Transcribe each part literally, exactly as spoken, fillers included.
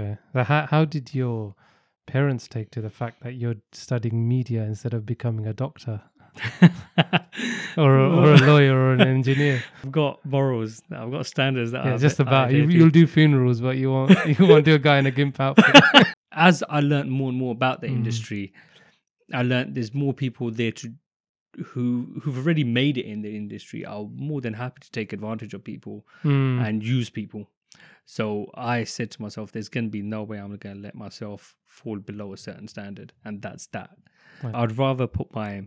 Okay. How, how did your parents take to the fact that you're studying media instead of becoming a doctor? or, a, or a lawyer or an engineer? I've got morals. I've got standards that yeah, I've just about. You, you'll do funerals, but you won't. You won't do a guy in a gimp outfit. As I learned more and more about the mm. industry, I learned there's more people there to who who've already made it in the industry. Are more than happy to take advantage of people mm. and use people. So I said to myself, there's going to be no way I'm going to let myself fall below a certain standard, and that's that. Right. I'd rather put my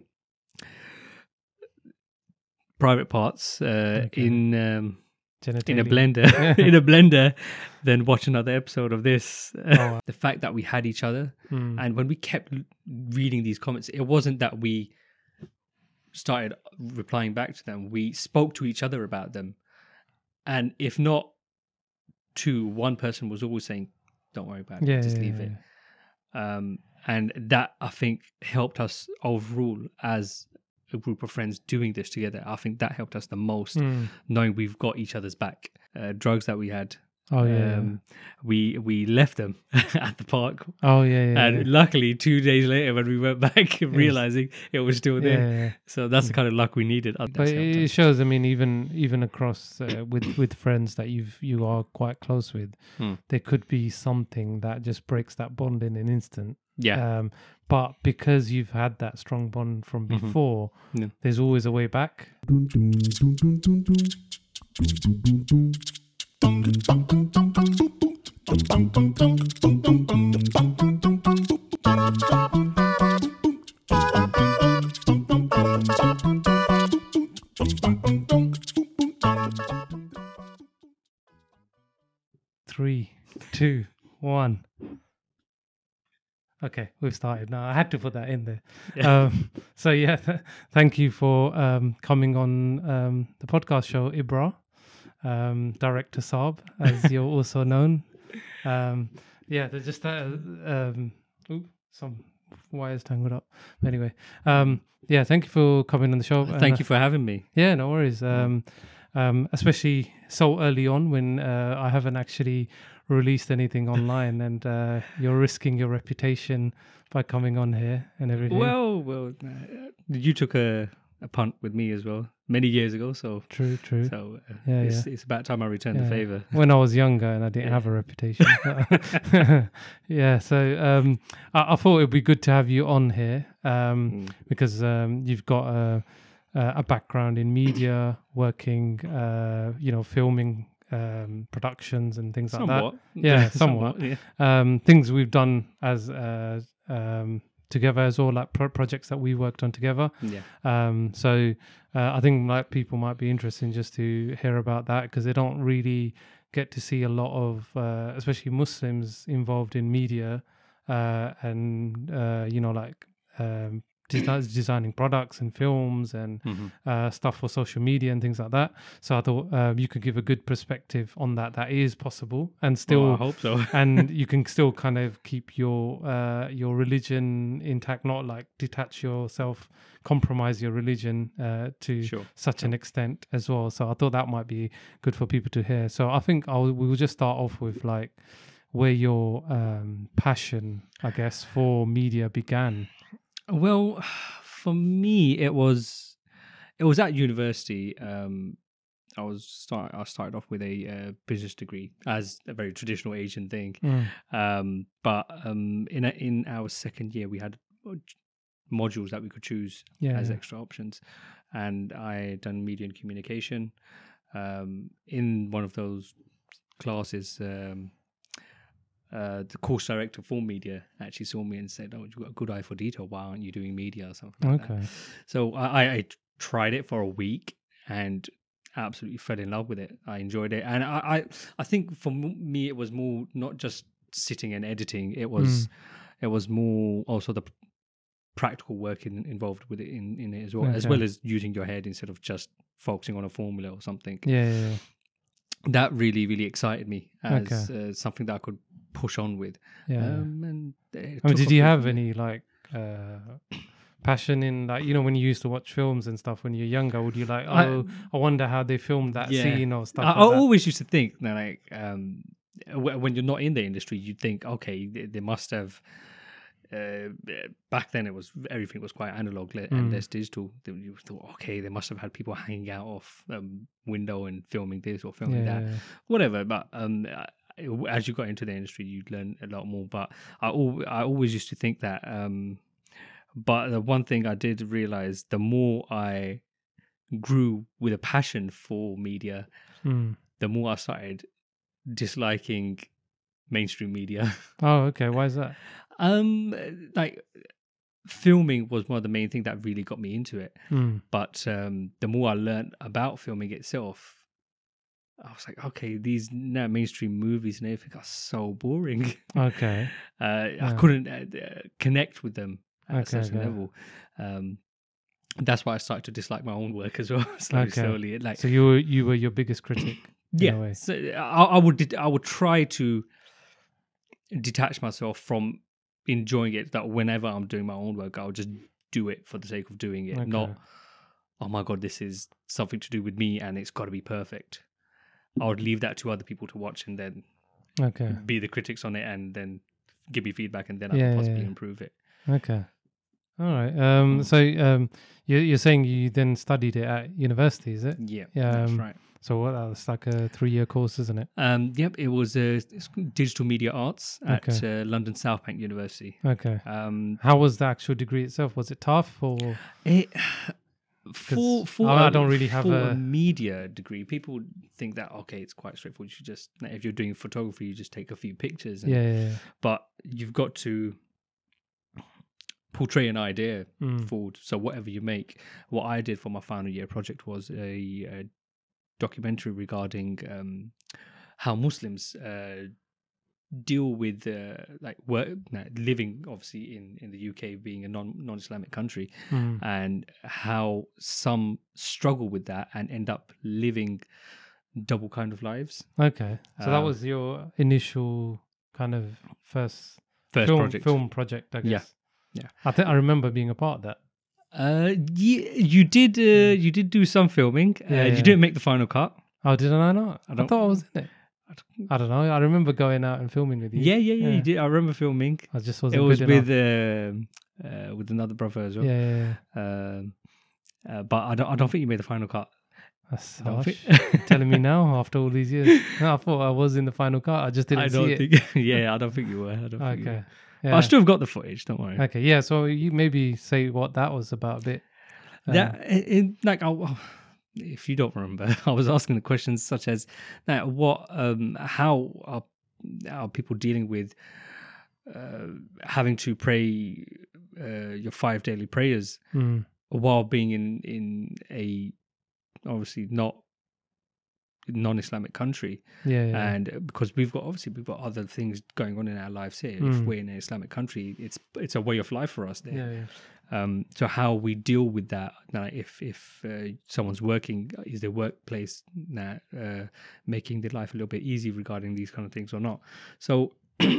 private parts uh, okay. in um, in a blender in a blender than watch another episode of this. Oh, wow. The fact that we had each other, mm. and when we kept reading these comments, it wasn't that we started replying back to them. We spoke to each other about them, and if not to one person was always saying, "Don't worry about it, yeah, just yeah, leave yeah, it." Yeah. Um, and that I think helped us overall as a group of friends doing this together. I think that helped us the most, mm. knowing we've got each other's back. Uh, drugs that we had, oh yeah, um, yeah. we we left them at the park. Oh yeah, yeah and yeah. Luckily, two days later when we went back, realizing it was still there. Yeah, yeah. So that's the kind of luck we needed. That's but it us. shows. I mean, even even across uh, with with friends that you've you are quite close with, hmm. there could be something that just breaks that bond in an instant. Yeah, um, but because you've had that strong bond from before, mm-hmm. yeah. there's always a way back. Three, two, one. Okay, we've started now. I had to put that in there. Yeah. Um, so yeah, th- thank you for um, coming on um, the podcast show, Ibrar, um, Director Saab, as you're also known. Um, yeah, there's just that. Um, ooh, some wires tangled up. Anyway, um, yeah, thank you for coming on the show. Thank and, you for having me. Yeah, no worries. Um, um, especially so early on when uh, I haven't actually released anything online, and uh, you're risking your reputation by coming on here and everything. Well, well, you took a, a punt with me as well many years ago. So true, true. So uh, yeah, it's, yeah. it's about time I returned yeah. the favor. When I was younger and I didn't yeah. have a reputation. yeah. So um, I, I thought it'd be good to have you on here um, mm. because um, you've got a, a background in media, working, uh, you know, filming. Um, productions and things somewhat. like that. Yeah, somewhat. somewhat yeah. Um, things we've done as uh, um, together as all like pro- projects that we worked on together. Yeah. Um, so uh, I think like people might be interested just to hear about that because they don't really get to see a lot of, uh, especially Muslims involved in media uh, and uh, you know like. Um, designing products and films and mm-hmm. uh, stuff for social media and things like that. So I thought uh, you could give a good perspective on that. That is possible, and still, well, I hope so. And you can still kind of keep your uh, your religion intact, not like detach yourself, compromise your religion uh, to sure. such yeah. an extent as well. So I thought that might be good for people to hear. So I think I'll, we'll just start off with like where your um, passion, I guess, for media began. Well, for me, it was it was at university. Um, I was start I started off with a uh, business degree as a very traditional Asian thing. Mm. Um, but um, in a, in our second year, we had modules that we could choose yeah, as yeah. extra options, and I done media and communication. Um, in one of those classes. Um, Uh, the course director for media actually saw me and said, "Oh, you've got a good eye for detail. Why aren't you doing media or something like okay. that?" So I, I tried it for a week and absolutely fell in love with it. I enjoyed it. And I, I, I think for me, it was more not just sitting and editing. It was mm. it was more also the practical work in, involved with it in, in it as well, okay. as well as using your head instead of just focusing on a formula or something. Yeah, yeah, yeah. That really, really excited me as okay. uh, something that I could push on with. Yeah. Um, and I mean, did you have any like uh, passion in like you know when you used to watch films and stuff when you're younger? Would you like oh I, I wonder how they filmed that yeah. scene or stuff? I, like I that? always used to think that like um, when you're not in the industry, you think, okay, they must have. Uh, back then, it was everything was quite analog and mm. less digital. You thought, okay, they must have had people hanging out off um, window and filming this or filming yeah, that, yeah. whatever. But um, as you got into the industry, you'd learn a lot more. But I, al- I always used to think that. Um, but the one thing I did realize, the more I grew with a passion for media, mm. the more I started disliking mainstream media. Oh, okay. Why is that? Um, like filming was one of the main things that really got me into it. Mm. But um, the more I learned about filming itself, I was like, okay, these now mainstream movies and everything are so boring. Okay. uh, yeah. I couldn't uh, connect with them at okay, a certain okay. level. Um, that's why I started to dislike my own work as well. slowly, okay. slowly. Like, so you were you were your biggest critic. Yeah. So I, I would I would try to detach myself from enjoying it, that whenever I'm doing my own work, I'll just do it for the sake of doing it. Okay. Not, oh my God, this is something to do with me and it's got to be perfect. I would leave that to other people to watch and then okay. be the critics on it and then give me feedback and then yeah, I can possibly yeah. improve it. Okay. All right. Um, so um, you, you're saying you then studied it at university, is it? Yeah, yeah that's um, right. So what, that's like a three-year course, isn't it? Um, yep, it was uh, digital media arts at okay. uh, London Southbank University. Okay. Um, How was the actual degree itself? Was it tough or? It, for for I, I don't really have for a... a media degree. People think that okay, it's quite straightforward. You just if you're doing photography, you just take a few pictures. And, yeah, yeah, yeah. But you've got to portray an idea mm. forward. So whatever you make, what I did for my final year project was a. a documentary regarding um, how Muslims uh, deal with uh, like work, no, living obviously in, in the U K being a non, non-Islamic country mm. and how some struggle with that and end up living double kind of lives. Okay. So um, that was your initial kind of first, first film, project. film project, I guess. Yeah. yeah. I think I remember being a part of that. Uh, you, you did uh, yeah. you did do some filming. Uh, yeah, yeah. You didn't make the final cut. Oh, didn't I not? I, I thought I was in it. I don't, I don't know. I remember going out and filming with you. Yeah, yeah, yeah. yeah. You did. I remember filming. I just wasn't. It was good with uh, uh, with another brother as well. Yeah, yeah, yeah. Um, uh, but I don't. I don't think you made the final cut. That's harsh. Telling me now after all these years. No, I thought I was in the final cut. I just didn't I see don't it. Think, yeah, I don't think you were. I don't okay. think you were. Yeah. But I still have got the footage, don't worry. Okay, yeah, so you maybe say what that was about a bit. Uh, that, it, it, like, I, if you don't remember, I was asking the questions such as, like, what, um, how are, are people dealing with uh, having to pray uh, your five daily prayers mm. while being in, in a, obviously not, non-Islamic country yeah, yeah and because we've got obviously we've got other things going on in our lives here mm. if we're in an Islamic country it's it's a way of life for us there yeah, yeah. um so how we deal with that now if if uh, someone's working is their workplace now uh, making their life a little bit easy regarding these kind of things or not so uh,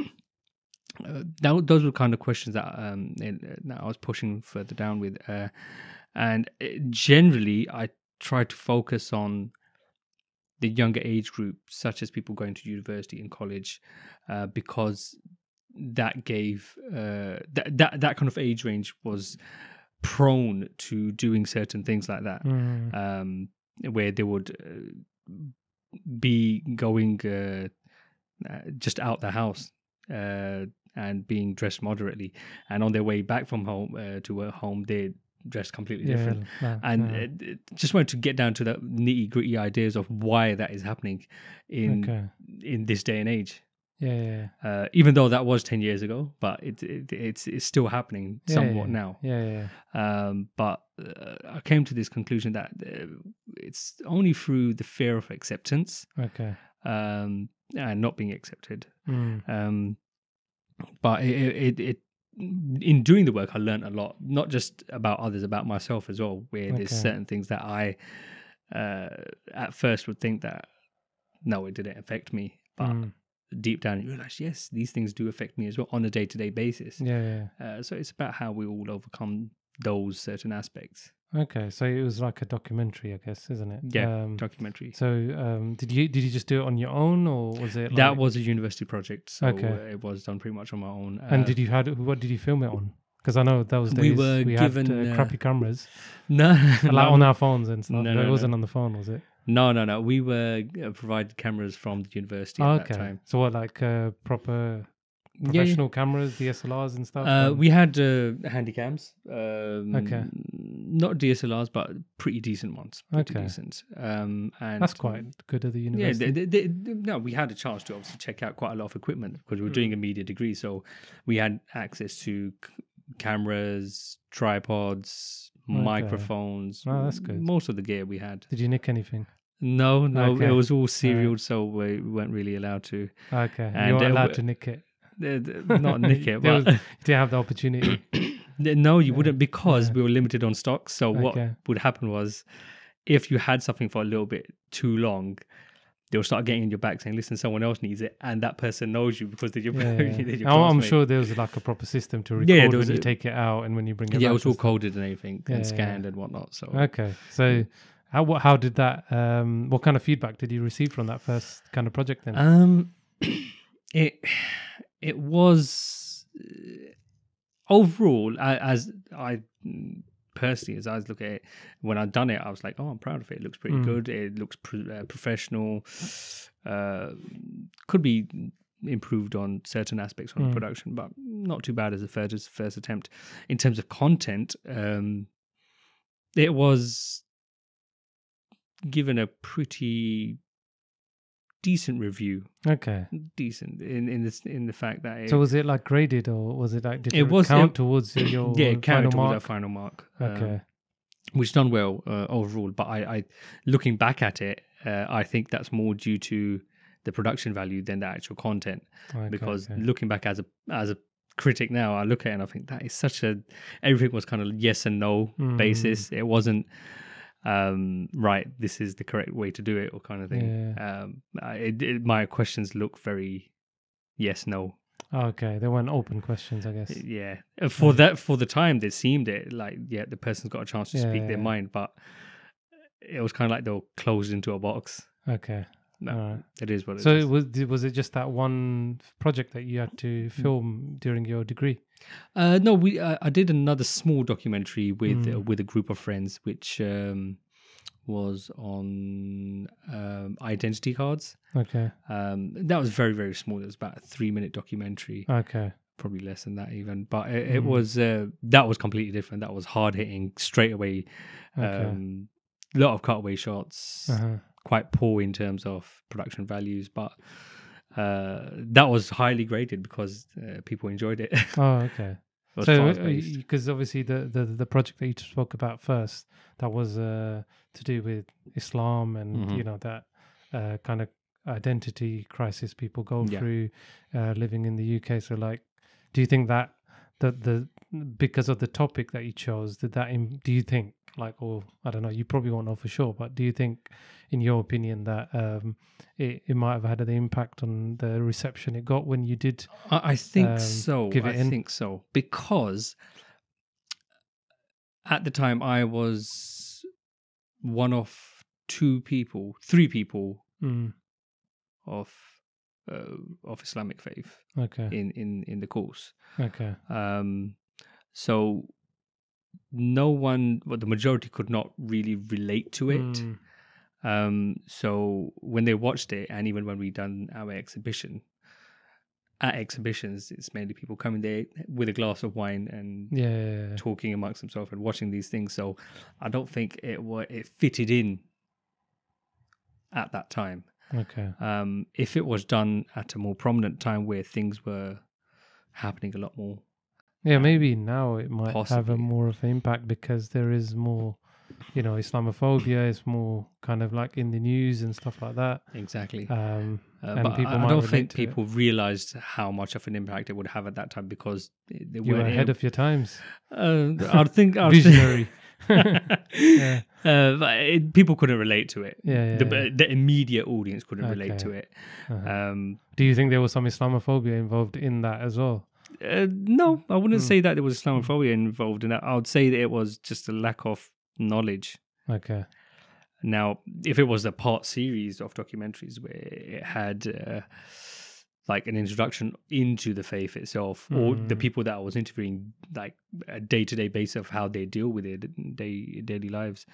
that, those were kind of questions that um that I was pushing further down with uh and generally I try to focus on the younger age group, such as people going to university and college, uh, because that gave uh, that that that kind of age range was prone to doing certain things like that, mm. um, where they would uh, be going uh, just out the house uh, and being dressed moderately, and on their way back from home uh, to home they. Dressed completely yeah, different no, and no. It, it just wanted to get down to the nitty gritty ideas of why that is happening in okay. in this day and age yeah, yeah, yeah. Uh, even though that was ten years ago but it, it it's it's still happening yeah, somewhat yeah. now yeah, yeah, yeah. Um, but uh, I came to this conclusion that uh, it's only through the fear of acceptance okay um and not being accepted mm. um but it it, it in doing the work, I learned a lot, not just about others, about myself as well, where okay. there's certain things that I uh, at first would think that, no, it didn't affect me. But mm. deep down, you realize, yes, these things do affect me as well on a day-to-day basis. Yeah, yeah. Uh, so it's about how we all overcome those certain aspects. Okay, so it was like a documentary, I guess, isn't it? Yeah, um, documentary. So um, did you did you just do it on your own, or was it? Like... That was a university project, so okay. It was done pretty much on my own. Uh, and did you how? What did you film it on? Because I know those days we, were we given, had uh, uh, crappy cameras. No, like no, on our phones and stuff. No, no, it wasn't no. on the phone, was it? No, no, no. We were uh, provided cameras from the university oh, at okay. that time. So what, like uh, proper. Professional yeah. cameras, D S L Rs and stuff? Uh, and we had uh, handy cams. Um, okay. Not D S L Rs, but pretty decent ones. Pretty okay. decent. Um, and that's quite good at the university. Yeah, they, they, they, no, we had a chance to obviously check out quite a lot of equipment because we were mm. doing a media degree. So we had access to c- cameras, tripods, okay. microphones. Oh, that's good. Most of the gear we had. Did you nick anything? No, no. Okay. It was all serial, uh, so we weren't really allowed to. Okay. And you weren't allowed uh, to nick it. Not nick it, but was, didn't have the opportunity. No, you yeah. wouldn't, because yeah. we were limited on stock. So what okay. would happen was, if you had something for a little bit too long, they'll start getting in your back saying, "Listen, someone else needs it," and that person knows you because they're your. Yeah, yeah. They're your I'm mate. Sure there was like a proper system to record yeah, when a, you take it out and when you bring it. Yeah, back it was all coded and everything, yeah, and scanned yeah. and whatnot. So okay, so. How how did that? Um, what kind of feedback did you receive from that first kind of project then? Um, it. It was uh, overall, I, as I personally, as I look at it, when I'd done it, I was like, "Oh, I'm proud of it. It looks pretty mm. good. It looks pr- uh, professional. Uh, could be improved on certain aspects on mm. the production, but not too bad as a first, first attempt." In terms of content, um, it was given a pretty decent review. Okay. Decent in in this in the fact that. It, so was it like graded, or was it like did it was, count it, towards your yeah it counted towards that final mark? Okay. Uh, which done well uh, overall, but I, I looking back at it, uh, I think that's more due to the production value than the actual content. Okay, because okay. looking back as a as a critic now, I look at it and I think that is such a everything was kind of yes and no mm. basis. It wasn't. Um, right, this is the correct way to do it, or kind of thing. Yeah. Um, it, it, my questions look very yes, no. Okay, they weren't open questions, I guess. Yeah, for yeah. that for the time, they seemed it like yeah, the person's got a chance to yeah, speak yeah. their mind, but it was kind of like they were closed into a box. Okay, no, right. It is what it so is. So was was it just that one project that you had to film during your degree? Uh, no, we. Uh, I did another small documentary with mm. uh, with a group of friends, which um, was on um, identity cards. Okay, um, that was very very small. It was about a three minute documentary. Okay, probably less than that even. But it, mm. it was uh, that was completely different. That was hard hitting straight away. A um, okay. lot of cutaway shots. Uh-huh. Quite poor in terms of production values, but. Uh, that was highly graded because uh, people enjoyed it. Oh, okay. It so, because obviously the, the the project that you spoke about first, that was uh, to do with Islam and mm-hmm. you know that uh, kind of identity crisis people go yeah. through uh, living in the U K. So, like, do you think that that the because of the topic that you chose, did that in, do you think like, or I don't know, you probably won't know for sure, but do you think, in your opinion, that um, it, it might have had an impact on the reception it got when you did? I think um, so. Give it I in? think so because at the time I was one of two people, three people mm. of uh, of Islamic faith. Okay. In in in the course. Okay. Um. So. No one, well, the majority could not really relate to it. Mm. Um, so when they watched it, and even when we done our exhibition, at exhibitions, it's mainly people coming there with a glass of wine and yeah. talking amongst themselves and watching these things. So I don't think it were, it fitted in at that time. Okay. Um, if it was done at a more prominent time where things were happening a lot more. Yeah, maybe now it might Possibly. have a more of an impact because there is more, you know, Islamophobia is more kind of like in the news and stuff like that. Exactly. Um, uh, and but people I, might I don't think people it. realized how much of an impact it would have at that time because they were ahead of your times. Uh, I think I visionary. yeah. uh, but it, people couldn't relate to it. Yeah, yeah, the, yeah. the immediate audience couldn't okay. relate to it. Uh-huh. Um, Do you think there was some Islamophobia involved in that as well? Uh, no, I wouldn't mm. say that there was Islamophobia involved in that. I would say that it was just a lack of knowledge. Okay. Now, if it was the part series of documentaries where it had uh, like an introduction into the faith itself, mm. or the people that I was interviewing, like a day-to-day basis of how they deal with it, day daily lives,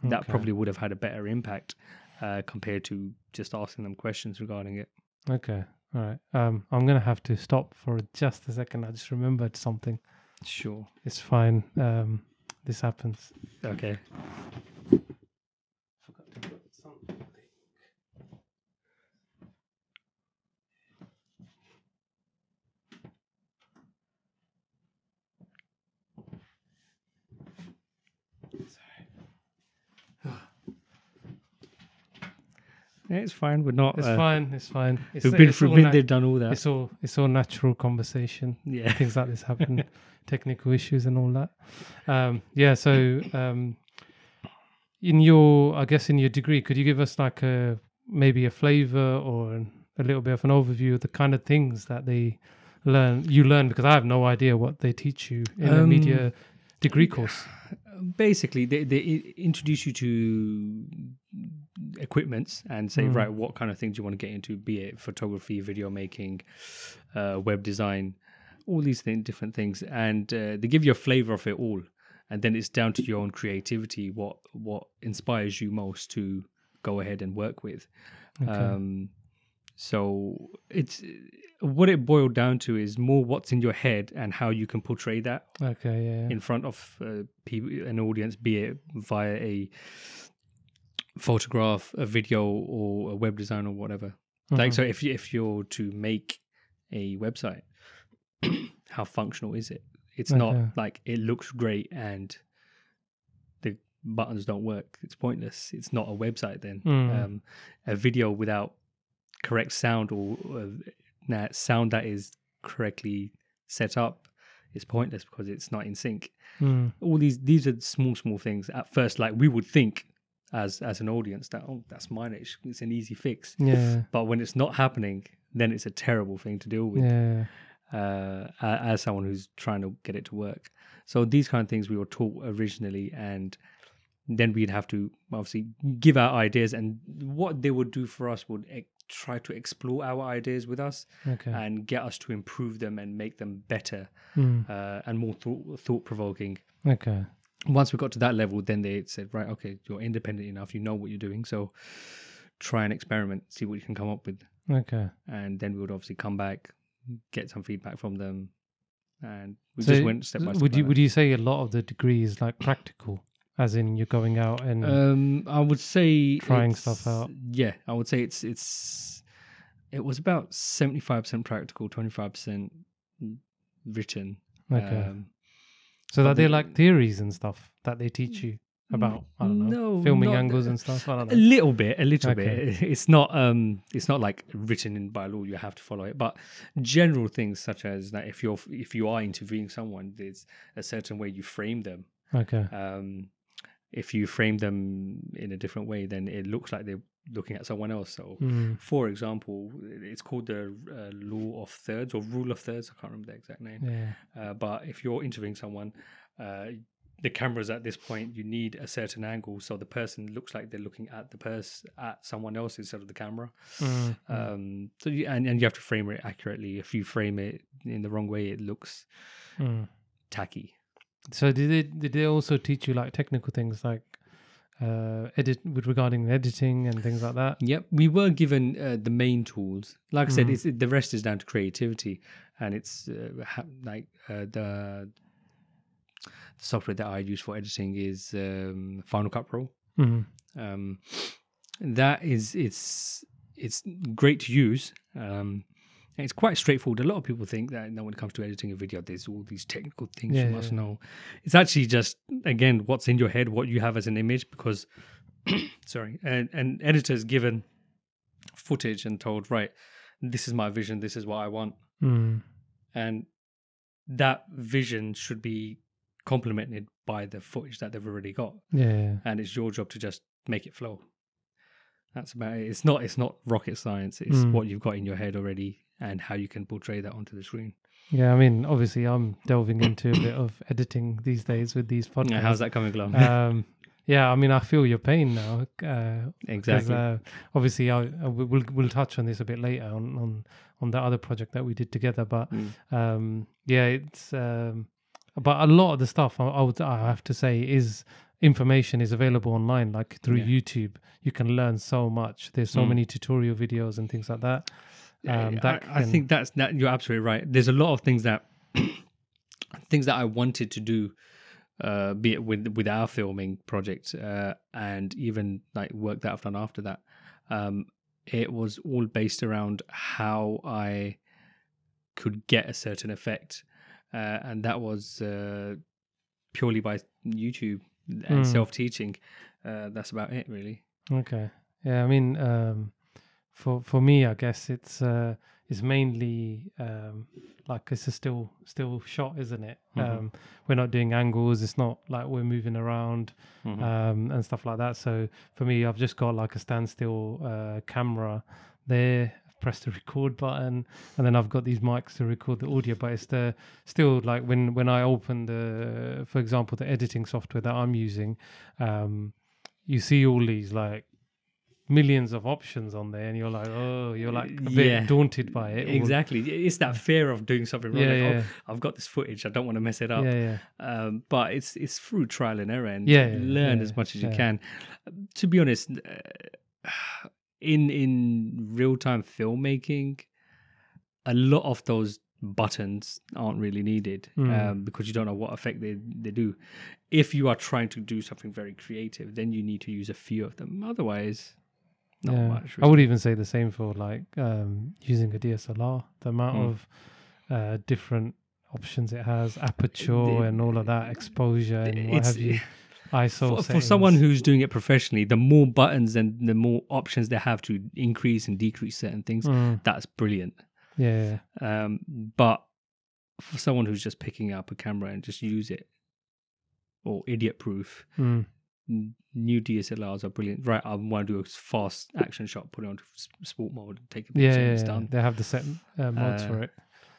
okay. that probably would have had a better impact uh, compared to just asking them questions regarding it. Okay. All right. Um, I'm going to have to stop for just a second. I just remembered something. Sure. It's fine. Um, this happens. Okay. Yeah, it's fine. We're not. It's uh, fine. It's fine. It's, we've been it's forbidden. Na- they've done all that. It's all. It's all natural conversation. Yeah. Things like this happen. Technical issues and all that. Um, yeah. So, um, in your, I guess, in your degree, could you give us like a maybe a flavor or an, a little bit of an overview of the kind of things that they learn? You learn because I have no idea what they teach you in um, a media degree course. Basically, they they introduce you to equipments and say, mm. right, what kind of things you want to get into, be it photography, video making, uh, web design, all these things, different things. And uh, they give you a flavor of it all. And then it's down to your own creativity, what what inspires you most to go ahead and work with. Okay. Um, so it's what it boiled down to is more what's in your head and how you can portray that okay, yeah, yeah. in front of uh, people, an audience, be it via a photograph, a video, or a web design, or whatever. Mm-hmm. Like, so if you, if you're to make a website, how functional is it? It's okay. not like it looks great and the buttons don't work. It's pointless. It's not a website then. Mm. Um, a video without correct sound or uh, sound that is correctly set up is pointless because it's not in sync. Mm. All these these are small, small things. At first, like we would think as as an audience that, oh, that's minor. It's, it's an easy fix. Yeah. But when it's not happening, then it's a terrible thing to deal with. Yeah. Uh, as someone who's trying to get it to work. So these kind of things we were taught originally, and then we'd have to obviously give our ideas, and what they would do for us would ex- try to explore our ideas with us okay. and get us to improve them and make them better mm. uh, and more th- thought-provoking. Okay. Once we got to that level, then they said, right, okay, you're independent enough, you know what you're doing, so try and experiment, see what you can come up with. Okay. And then we would obviously come back, get some feedback from them, and we so just went step by step. Would you would you say a lot of the degree is like practical, as in you're going out and um, I would say trying stuff out? Yeah, I would say it's it's it was about seventy five percent practical, twenty five percent written. Okay, um, so that they're like theories and stuff that they teach you about. I don't know, no, filming angles and stuff. I don't know. A little bit, a little okay. bit. It's not, um, it's not like written in by law. You have to follow it, but general things such as that if you're if you are interviewing someone, there's a certain way you frame them. Okay. Um, if you frame them in a different way, then it looks like they're looking at someone else. So, mm. for example, it's called the uh, law of thirds or rule of thirds. I can't remember the exact name. Yeah. Uh, but if you're interviewing someone, uh, the cameras at this point, you need a certain angle so the person looks like they're looking at the person, at someone else instead of the camera. Mm. Um, so you, and, and you have to frame it accurately. If you frame it in the wrong way, it looks mm. tacky. So did they did they also teach you like technical things like uh, edit with regarding editing and things like that? Yep, we were given uh, the main tools. Like I said, mm. it's, the rest is down to creativity, and it's uh, ha- like uh, the. The software that I use for editing is um, Final Cut Pro. Mm-hmm. Um, that is, it's it's great to use. Um, and it's quite straightforward. A lot of people think that now when it comes to editing a video, there's all these technical things yeah, you must yeah. know. It's actually just, again, what's in your head, what you have as an image, because, sorry, an, an editor's given footage and told, right, this is my vision, this is what I want. Mm. And that vision should be complemented by the footage that they've already got. Yeah. And it's your job to just make it flow. That's about it. It's not, it's not rocket science. It's mm. what you've got in your head already and how you can portray that onto the screen. Yeah, I mean, obviously I'm delving into a bit of editing these days with these podcasts. Yeah, how's that coming along? Um, Yeah, I mean, I feel your pain now. Uh, exactly. Uh, obviously, I, I we'll we'll touch on this a bit later on on on the other project that we did together. But mm. um, yeah, it's um, but a lot of the stuff I, I would I have to say is information is available online, like through yeah. YouTube. You can learn so much. There's so mm. many tutorial videos and things like that. Um, that I, I think that's that you're absolutely right. There's a lot of things that things that I wanted to do. Uh, be it with with our filming project uh, and even like work that I've done after that, um, it was all based around how I could get a certain effect, uh, and that was uh, purely by YouTube and mm. self-teaching. Uh, that's about it, really. Okay, yeah. I mean, um, for for me, I guess it's uh, it's mainly. Um, Like it's a still still shot, isn't it? Mm-hmm. Um, we're not doing angles. It's not like we're moving around mm-hmm. um, and stuff like that. So for me, I've just got like a standstill uh, camera there. I've pressed the record button, and then I've got these mics to record the audio. But it's the still like when when I open the, for example, the editing software that I'm using, um, you see all these like. Millions of options on there, and you're like, oh, you're like a bit yeah. daunted by it. Exactly, it's that fear of doing something wrong. Yeah, like, yeah. Oh, I've got this footage, I don't want to mess it up. Yeah, yeah. Um, but it's it's through trial and error, and yeah, yeah, learn yeah, as much as yeah. you can. To be honest, uh, in in real time filmmaking, a lot of those buttons aren't really needed mm. um, because you don't know what effect they, they do. If you are trying to do something very creative, then you need to use a few of them. Otherwise. Not yeah. much, really. I would even say the same for like um, using a D S L R. The amount mm. of uh, different options it has, aperture the, and all of that, exposure and what have you. I S O for, for someone who's doing it professionally, the more buttons and the more options they have to increase and decrease certain things, mm. that's brilliant. Yeah. Um, but for someone who's just picking up a camera and just use it, or idiot proof. Mm. New D S L Rs are brilliant. Right, I want to do a fast action shot, put it on sport mode, take a picture, yeah, yeah, and it's done. They have the set uh, mods uh, for it.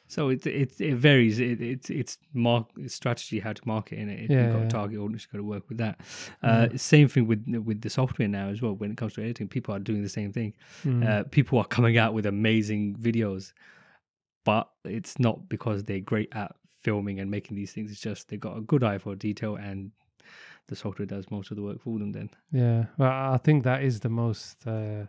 So it it, it varies. It, it it's mark it's strategy how to market in it. If yeah, you've got yeah. a target audience, you've got to work with that. Uh, mm. Same thing with with the software now as well. When it comes to editing, people are doing the same thing. Mm. Uh, people are coming out with amazing videos, but it's not because they're great at filming and making these things. It's just they've got a good eye for detail and the software does most of the work for them then. Yeah, well, I think that is the most uh,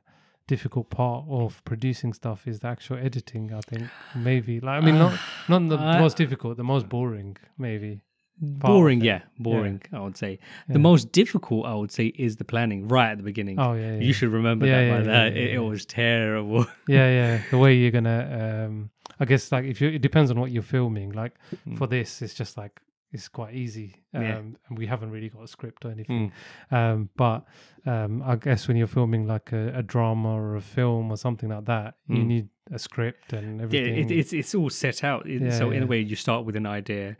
difficult part of producing stuff is the actual editing, I think. Maybe, like, I mean, uh, not not the uh, most difficult, the most boring, maybe. Boring, yeah, boring, yeah. I would say. Yeah. The most difficult, I would say, is the planning right at the beginning. Oh, yeah, yeah. You should remember yeah, that yeah, by yeah, that. Yeah, it, yeah. it was terrible. Yeah, yeah, the way you're going to, um, I guess, like, if you, it depends on what you're filming. Like, mm. for this, it's just like, it's quite easy, um, yeah. and we haven't really got a script or anything. Mm. Um, but um, I guess when you're filming like a, a drama or a film or something like that, mm. you need a script and everything. Yeah, it, it's it's all set out. Yeah, so yeah. in a way, you start with an idea,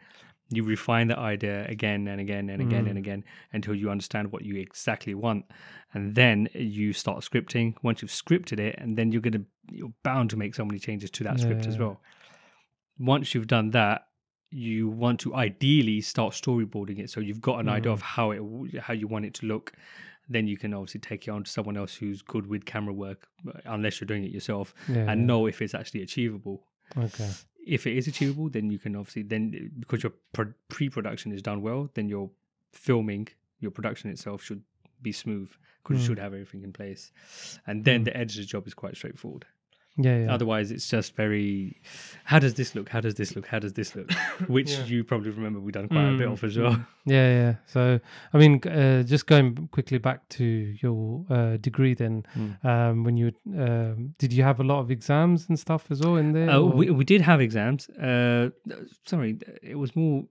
you refine that idea again and again and again mm. and again until you understand what you exactly want, and then you start scripting. Once you've scripted it, and then you're gonna you're bound to make so many changes to that yeah, script yeah. as well. Once you've done that. You want to ideally start storyboarding it, so you've got an mm. idea of how it how you want it to look. Then you can obviously take it on to someone else who's good with camera work, unless you're doing it yourself, yeah, and yeah. know if it's actually achievable. Okay. If it is achievable, then you can obviously then because your pre-production is done well, then your filming, your production itself should be smooth because mm. it should have everything in place. And then mm. the editor's job is quite straightforward. Yeah, yeah. Otherwise, it's just very. How does this look? How does this look? How does this look? Which yeah. you probably remember we've done quite mm. a bit of as well. Yeah, yeah. So, I mean, uh, just going quickly back to your uh, degree, then mm. um, when you um, did you have a lot of exams and stuff as well in there? Oh, uh, we we did have exams. Uh, sorry, it was more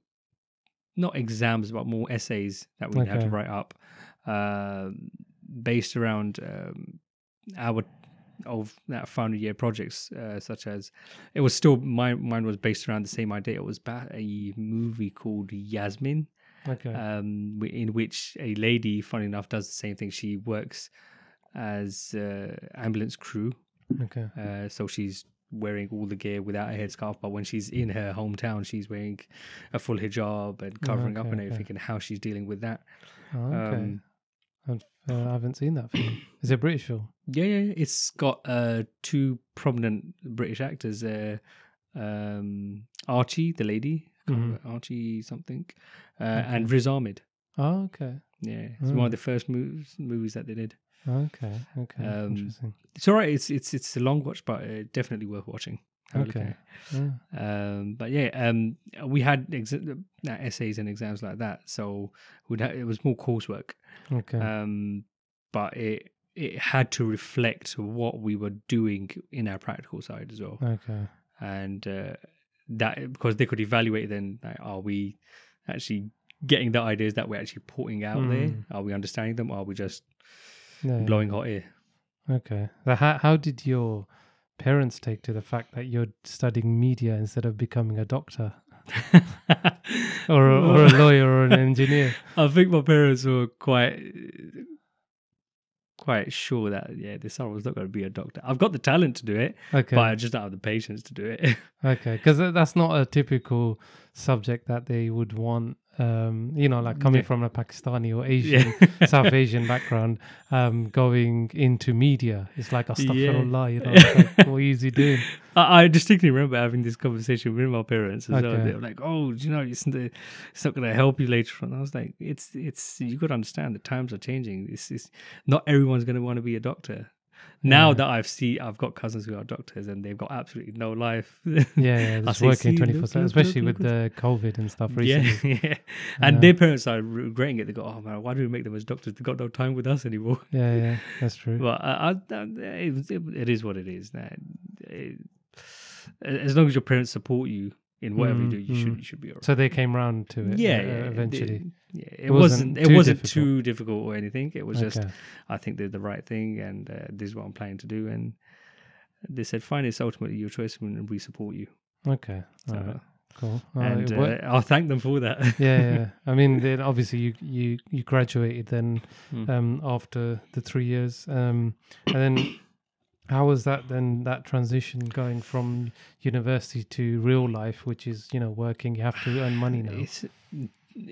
not exams, but more essays that we okay. had to write up, uh, based around um, our. Of that final year projects, uh, such as it was still my mine was based around the same idea. It was about a movie called Yasmin, okay, um, in which a lady, funny enough, does the same thing. She works as uh, ambulance crew, okay, uh, so she's wearing all the gear without a headscarf, but when she's in her hometown, she's wearing a full hijab and covering okay, up and everything, okay. and how she's dealing with that. Oh, okay. Um, I've, uh, I haven't seen that film. Is it a British film? Yeah, yeah, yeah. It's got uh, two prominent British actors. Uh, um, Archie, the lady, mm-hmm. Archie something, uh, okay. and Riz Ahmed. Oh, okay. Yeah, it's mm. one of the first movies, movies that they did. Okay, okay, um, interesting. It's all right. It's it's it's a long watch, but uh, definitely worth watching. Okay. Yeah. Um, but yeah, um, we had ex- essays and exams like that, so we'd ha- it was more coursework. Okay. Um, but it it had to reflect what we were doing in our practical side as well. Okay. And uh, that because they could evaluate then, like, are we actually getting the ideas that we're actually putting out mm. there? Are we understanding them? Or are we just yeah, blowing yeah. hot air? Okay. So how how did your parents take to the fact that you're studying media instead of becoming a doctor or, a, or a lawyer or an engineer? I think my parents were quite quite sure that yeah this son was not going to be a doctor. I've got the talent to do it, okay, but I just don't have the patience to do it. Okay, because that's not a typical subject that they would want, um you know, like coming yeah. from a Pakistani or Asian yeah. South Asian background, um going into media. It's like astaghfirullah, yeah. you know, it's like, what is he doing? I, I distinctly remember having this conversation with my parents as okay. well. They were like, oh, you know, it's, it's not going to help you later on. I was like, it's it's you got to understand the times are changing. This is not everyone's going to want to be a doctor. Now yeah. that I've see, I've got cousins who are doctors and they've got absolutely no life. Yeah, yeah, just working twenty-four seven, especially look, look, with the COVID and stuff recently. Yeah, yeah. And yeah. their parents are regretting it. They go, oh man, why do we make them as doctors? They've got no time with us anymore. Yeah, yeah, that's true. But I, I, I, it, it, it is what it is. It, as long as your parents support you in whatever mm, you do, you mm. should you should be all right. So they came round to it yeah, uh, yeah eventually. They, Yeah, it, it wasn't, wasn't it wasn't difficult. too difficult or anything. It was okay. just, I think they're the right thing, and uh, this is what I'm planning to do. And they said, "Fine, it's ultimately your choice, and we support you." Okay, so, all right, cool. All and right. uh, I'll thank them for that. Yeah, yeah. I mean, then obviously you you you graduated then mm. um, after the three years, um, and then how was that then that transition going from university to real life, which is, you know, working. You have to earn money now. It's,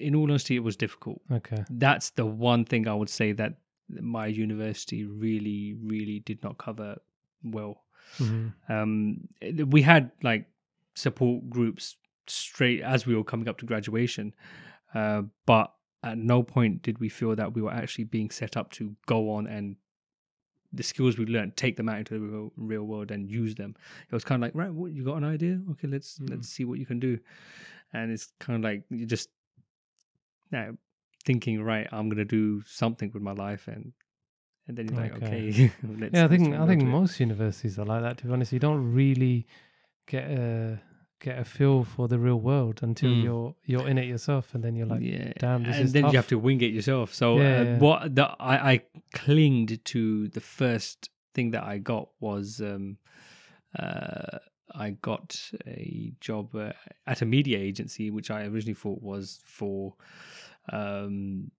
in all honesty, it was difficult. Okay. That's the one thing I would say that my university really, really did not cover well. Mm-hmm. Um, we had like support groups straight as we were coming up to graduation, uh, but at no point did we feel that we were actually being set up to go on and the skills we learned, take them out into the real, real world and use them. It was kind of like, right, what, you got an idea? Okay, let's mm. let's see what you can do. And it's kind of like you just now thinking, right, I'm gonna do something with my life, and and then you're like, okay, okay let's, yeah, I think I think most it. universities are like that. To be honest, you don't really get a get a feel for the real world until mm. you're you're in it yourself, and then you're like, yeah. damn, this and is then tough. You have to wing it yourself. So yeah, uh, yeah. what the, I I clinged to the first thing that I got was um, uh, I got a job uh, at a media agency, which I originally thought was for um,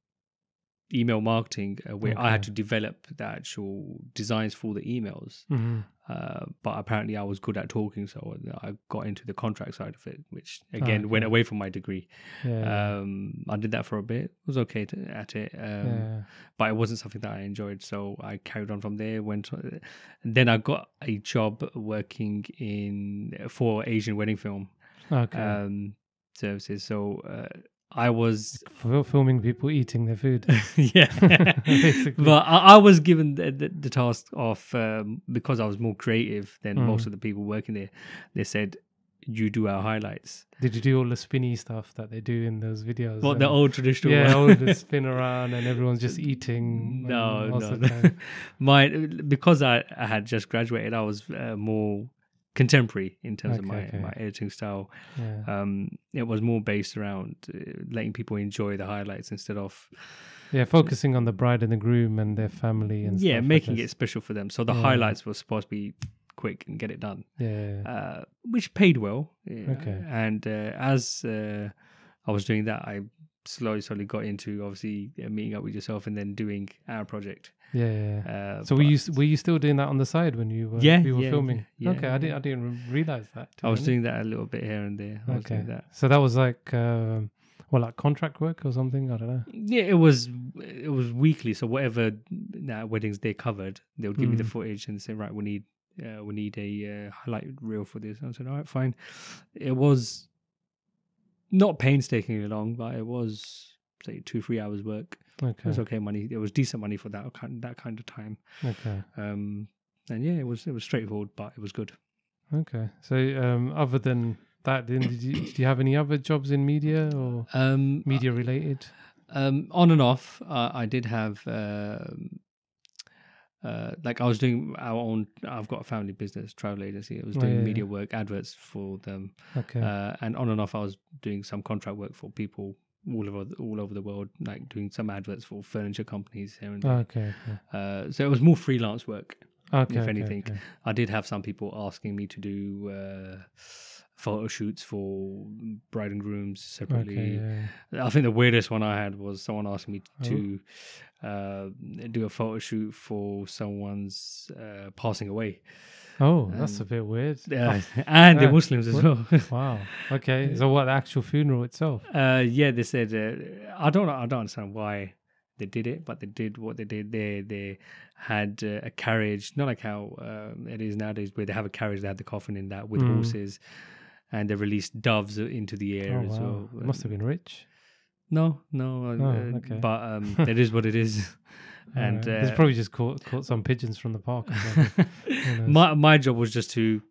email marketing, uh, where okay. I had to develop the actual designs for the emails. Mm-hmm. Uh, but apparently I was good at talking, so I got into the contract side of it, which again oh, okay. went away from my degree. Yeah. Um, I did that for a bit. It was okay to, at it, um, yeah. but it wasn't something that I enjoyed. So I carried on from there. Went to, and then I got a job working in for Asian wedding film okay. um, services. So uh, I was for filming people eating their food. yeah, but I, I was given the, the, the task of um, because I was more creative than mm. most of the people working there. They said, "You do our highlights." Did you do all the spinny stuff that they do in those videos? What, the old traditional? Yeah, all the spin around and everyone's just eating. No, no. My because I, I had just graduated, I was uh, more contemporary in terms okay, of my, okay. my editing style. Yeah. Um, it was more based around uh, letting people enjoy the highlights instead of yeah focusing on the bride and the groom and their family and yeah stuff making like it special for them. So the yeah. highlights were supposed to be quick and get it done. Yeah, uh, which paid well. Yeah. Okay, and uh, as uh, I was doing that, I slowly, slowly got into obviously uh, meeting up with yourself and then doing our project. Yeah. yeah, yeah. Uh, so were you were you still doing that on the side when you were yeah, you were yeah, filming? Yeah, okay, yeah. I didn't I didn't realize that. I was doing that a little bit here and there. I okay. Was doing that. So that was like uh, Well, like contract work or something? I don't know. Yeah, it was it was weekly. So whatever that weddings they covered, they would give mm. me the footage and say, right, we need uh, we need a uh, highlight reel for this. And I said, all right, fine. It was not painstakingly long, but it was say two three hours work. Okay, it was okay money. It was decent money for that that kind of time. Okay, um, and yeah, it was it was straightforward, but it was good. Okay, so um, other than that, then did you, did you have any other jobs in media or um, media related? Um, on and off, uh, I did have uh, uh, like I was doing our own. I've got a family business, travel agency. I was doing oh, yeah, media yeah. work, adverts for them. Okay, uh, and on and off, I was doing some contract work for people all over all over the world, like doing some adverts for furniture companies here and there. Okay, okay. Uh, so it was more freelance work. Okay, if anything, okay, okay. I did have some people asking me to do uh, photo shoots for bride and grooms separately. Okay, yeah. I think the weirdest one I had was someone asked me to oh. uh, do a photo shoot for someone's uh, passing away. Oh, and that's a bit weird. Yeah, uh, and they're Muslims as well. Wow. Okay. So what, the actual funeral itself? Uh, yeah, they said uh, I don't I don't understand why they did it, but they did what they did. They they had uh, a carriage, not like how um, it is nowadays, where they have a carriage. They had the coffin in that with mm. horses, and they released doves into the air oh, as wow. well. It must have been rich. No, no, oh, uh, okay. but um, it is what it is. And yeah. uh, it's probably just caught caught some pigeons from the park. my my job was just to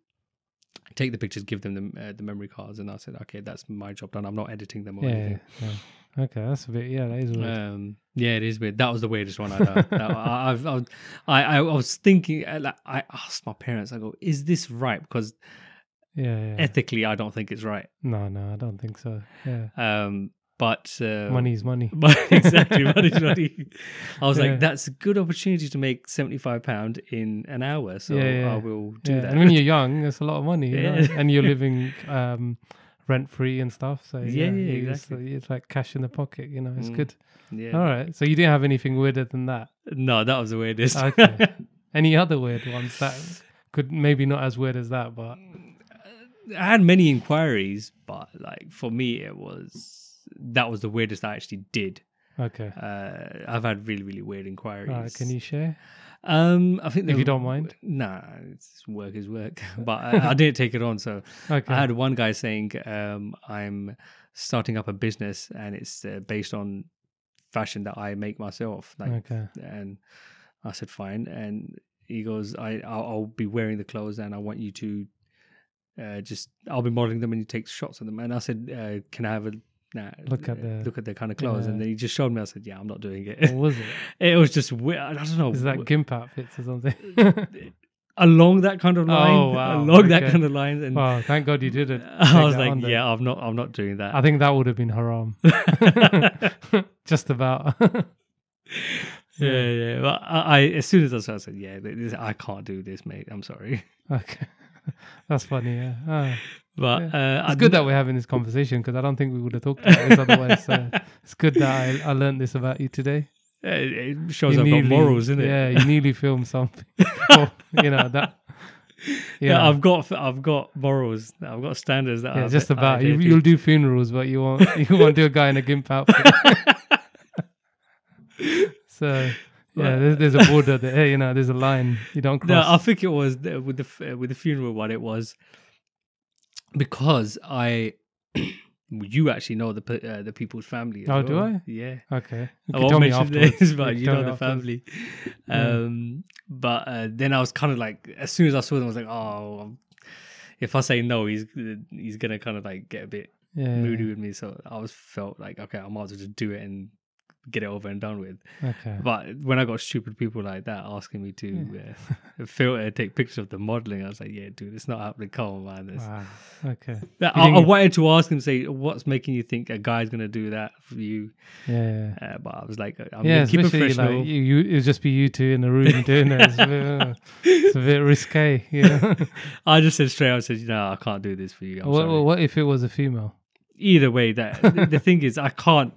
take the pictures, give them the, uh, the memory cards, and I said, okay, that's my job done. I'm not editing them or yeah, anything. Yeah. Okay, that's a bit, yeah, that is weird. Um, yeah, it is weird. That was the weirdest one I've done. I, I've, I've, I, I was thinking, like, I asked my parents, I go, is this right? Because yeah, yeah. ethically, I don't think it's right. No, no, I don't think so. Yeah. Um, but uh, money's money. Exactly, money's money. I was yeah. like, that's a good opportunity to make seventy-five pounds in an hour, so yeah, yeah. I will do yeah. that. And when you're young, it's a lot of money, you yeah. know? And you're living um, rent-free and stuff, so yeah, yeah, yeah exactly. It's, it's like cash in the pocket, you know, it's mm. good. Yeah. All right, so you didn't have anything weirder than that? No, that was the weirdest. Okay. Any other weird ones that could, maybe not as weird as that, but... I had many inquiries, but like for me, it was... that was the weirdest I actually did. Okay. Uh, I've had really, really weird inquiries. Uh, can you share? Um, I think if you don't mind. Nah, it's work is work. But I, I didn't take it on. So okay. I had one guy saying, um, I'm starting up a business and it's uh, based on fashion that I make myself. Like, okay. And I said, fine. And he goes, I, I'll, I'll be wearing the clothes and I want you to uh, just, I'll be modeling them and you take shots of them. And I said, uh, can I have a, Nah, look at the look at their kind of clothes, yeah. and then he just showed me. I said, "Yeah, I'm not doing it." What was it? It was just weird. I don't know. Is that gimp outfits or something? Along that kind of line. Oh wow! Along okay. that kind of line. And wow! Thank God you did it. I was like, "Yeah, I'm not. I'm not doing that." I think that would have been haram. Just about. yeah, yeah. But I, I, as soon as I saw, I said, "Yeah, this, I can't do this, mate. I'm sorry." Okay. That's funny, yeah. Oh, but yeah. Uh, it's good that we're having this conversation because I don't think we would have talked about this otherwise. So it's good that I, I learned this about you today. It shows I've got morals, isn't it? Yeah, you nearly filmed something. Or, you know that. You yeah, know. I've got I've got morals. I've got standards that. Yeah, I've, just about I've you, you'll do funerals, but you won't you won't do a guy in a gimp outfit. So. Yeah, there's, there's a border there, you know, there's a line you don't cross. No, I think it was uh, with the uh, with the funeral one, it was because I, you actually know the uh, the people's family as oh, well. Do I? Yeah. Okay. You I won't mention this, but you, you know the family. Um, yeah. But uh, then I was kind of like, as soon as I saw them, I was like, oh, if I say no, he's, he's going to kind of like get a bit yeah. moody with me. So I was felt like, okay, I might as well just do it and get it over and done with. Okay. But when I got stupid people like that asking me to yeah. uh, filter, take pictures of the modeling, I was like, yeah, dude, it's not happening. Come on, man. This. Wow. Okay. That, I, I wanted to ask him, say, what's making you think a guy's going to do that for you? Yeah. Uh, but I was like, I'm yeah, going to keep it professional. Like, you, you, it'll just be you two in the room doing it. It's a bit, uh, it's a bit risque. Yeah. I just said straight out, I said, no, I can't do this for you. I'm what, sorry. What if it was a female? Either way, that the, the thing is, I can't.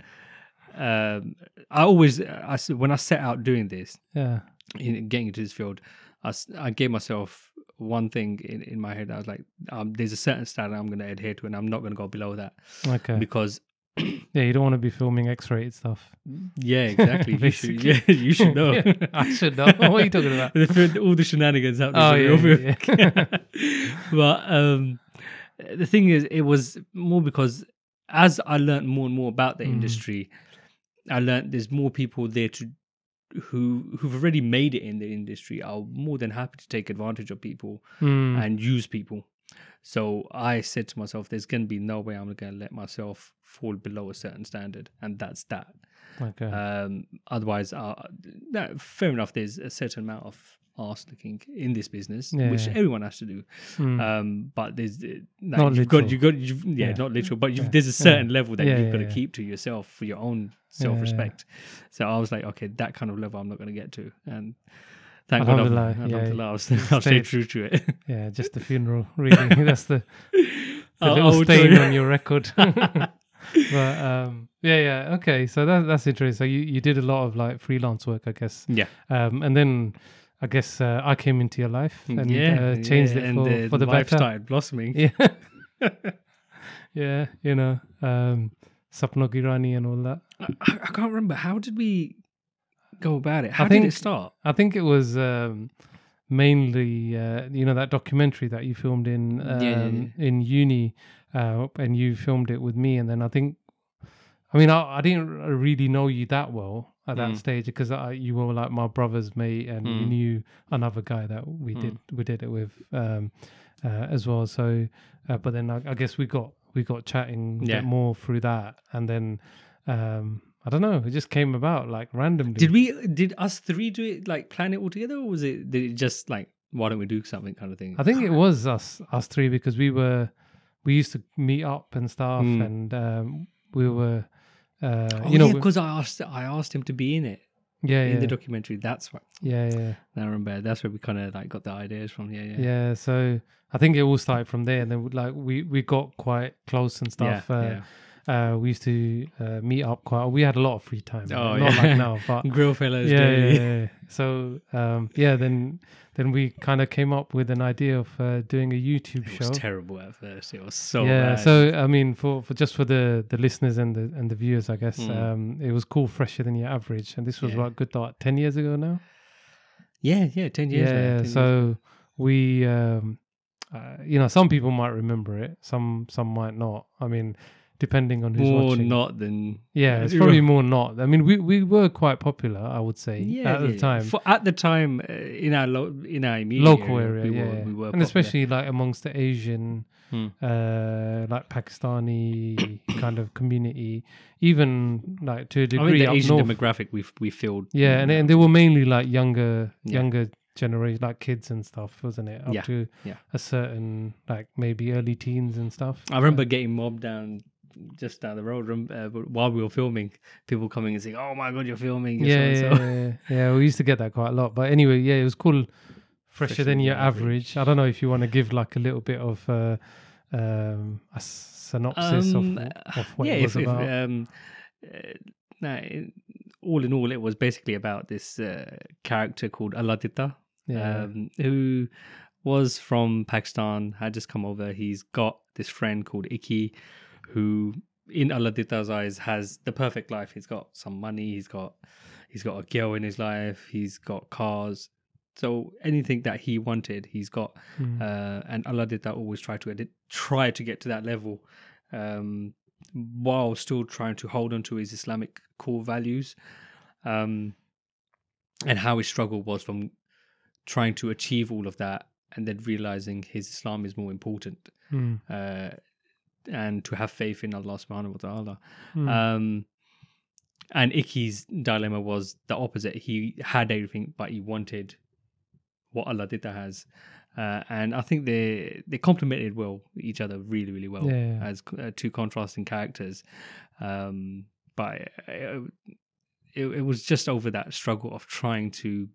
Um, I always, I, when I set out doing this, yeah, in getting into this field, I, I gave myself one thing in, in my head. I was like, um, there's a certain standard I'm going to adhere to, and I'm not going to go below that. Okay. Because Yeah, you don't want to be filming X-rated stuff. Yeah, exactly. you, should, yeah, you should know. Yeah, I should know. What are you talking about? All the shenanigans happening. Oh, yeah, yeah, yeah. But um, the thing is, it was more because as I learned more and more about the mm. industry, I learned there's more people there to who who've already made it in the industry are more than happy to take advantage of people mm. and use people. So I said to myself, there's going to be no way I'm going to let myself fall below a certain standard. And that's that. Okay. Um, otherwise, uh, that, fair enough, there's a certain amount of arse looking in this business, yeah, which yeah. everyone has to do. Mm. Um, but there's... Uh, like not you've got, you've got, you've, yeah, yeah, not literal, but you've, yeah. there's a certain yeah. level that yeah, you've yeah, got to yeah. keep to yourself for your own self-respect. Yeah, yeah. So I was like, okay, that kind of level I'm not going to get to. And... Thank God I'll yeah, stay, stay true to it. Yeah, just the funeral reading. That's the, the I'll, little I'll stain you. on your record. But um, yeah, yeah, okay. So that, that's interesting. So you, you did a lot of like freelance work, I guess. Yeah. Um, and then I guess uh, I came into your life and yeah, uh, changed yeah, it for, and the, for the, the life better. Started blossoming. Yeah. Yeah, you know, um, Sapno Girani and all that. I, I can't remember. How did we... go about it? How I think, did it start? I think it was um, mainly, uh, you know, that documentary that you filmed in um, yeah, yeah, yeah. in uni, uh, and you filmed it with me. And then I think, I mean, I, I didn't really know you that well at that mm. stage because I, you were like my brother's mate, and mm. you knew another guy that we mm. did we did it with um, uh, as well. So, uh, but then I, I guess we got we got chatting yeah. a bit more through that, and then. Um, I don't know. It just came about like randomly. Did we? Did us three do it? Like plan it all together, or was it? Did it just like why don't we do something kind of thing? I think it was us, us three, because we were, we used to meet up and stuff, mm. and um, we were, uh, oh, you know, because yeah, I asked, I asked him to be in it. Yeah, in yeah. the documentary. That's what. Yeah, yeah. Now I remember. That's where we kind of like got the ideas from. Yeah, yeah. Yeah. So I think it all started from there, and then like we we got quite close and stuff. Yeah. Uh, yeah. Uh, we used to uh, meet up quite. We had a lot of free time. Oh, not yeah. like now, but grill fellows. Yeah, yeah, yeah. So um, yeah, then then we kind of came up with an idea of uh, doing a YouTube it show. It was terrible at first. It was so yeah. bad. So I mean, for, for just for the, the listeners and the and the viewers, I guess mm. um, it was called Fresher Than Your Average, and this was yeah. what good thought ten years ago now. Yeah, yeah, ten years. Yeah. Now, ten so years. we, um, uh, you know, some people might remember it. Some some might not. I mean. Depending on who's more watching. More not than... Yeah, it's probably more not. I mean, we, we were quite popular, I would say, yeah, at yeah. the time. For, at the time, uh, in our lo- in our immediate local area, area we yeah. Were, we were and popular. Especially like amongst the Asian, hmm. uh, like Pakistani kind of community, even like to a degree I mean, the up Asian north. Demographic we we filled. Yeah, and, and they were mainly like younger, yeah. younger generation, like kids and stuff, wasn't it? Up yeah. to yeah. a certain, like maybe early teens and stuff. I remember uh, getting mobbed down... just down the road uh, while we were filming, people coming and saying, oh my god, you're filming, you're yeah, so yeah, so. yeah yeah we used to get that quite a lot. But anyway, yeah, it was called Fresher, Fresher Than Your Average. average I don't know if you want to give like a little bit of uh, um, a synopsis um, of, of what yeah, it was if, about if, um, uh, nah, it, all in all it was basically about this uh, character called Allah Ditta, yeah. um, who was from Pakistan, had just come over. He's got this friend called Ikki, who in Allah Ditta's eyes has the perfect life. He's got some money, he's got he's got a girl in his life, he's got cars. So anything that he wanted, he's got. Mm. Uh, and Allah Ditta always tried to edit, try to get to that level um, while still trying to hold on to his Islamic core values, um, and how his struggle was from trying to achieve all of that and then realizing his Islam is more important. Mm. Uh, and to have faith in Allah subhanahu wa ta'ala. Mm. Um, and Ikki's dilemma was the opposite. He had everything, but he wanted what Allah Ditta has. Uh, and I think they they complemented well each other really, really well yeah. as uh, two contrasting characters. Um, but it, it, it was just over that struggle of trying to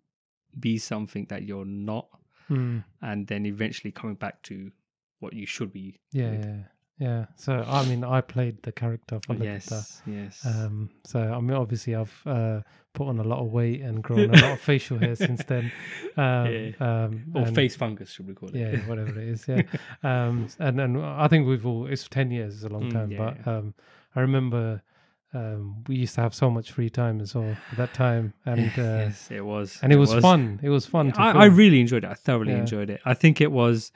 be something that you're not, mm. and then eventually coming back to what you should be. Yeah. With. Yeah. So, I mean, I played the character of Allah Ditta. Yes, yes. Um, so, I mean, obviously, I've uh, put on a lot of weight and grown a lot of facial hair since then. Um, yeah. um, or and, face fungus, should we call it? Yeah, whatever it is. Yeah. um, and then I think we've all, it's ten years, it's a long mm, time. Yeah. But um, I remember. Um, we used to have so much free time as well at that time, and uh, yes, it was, and it, it was, was fun. It was fun. To I, I really enjoyed it. I thoroughly yeah. enjoyed it. I think it was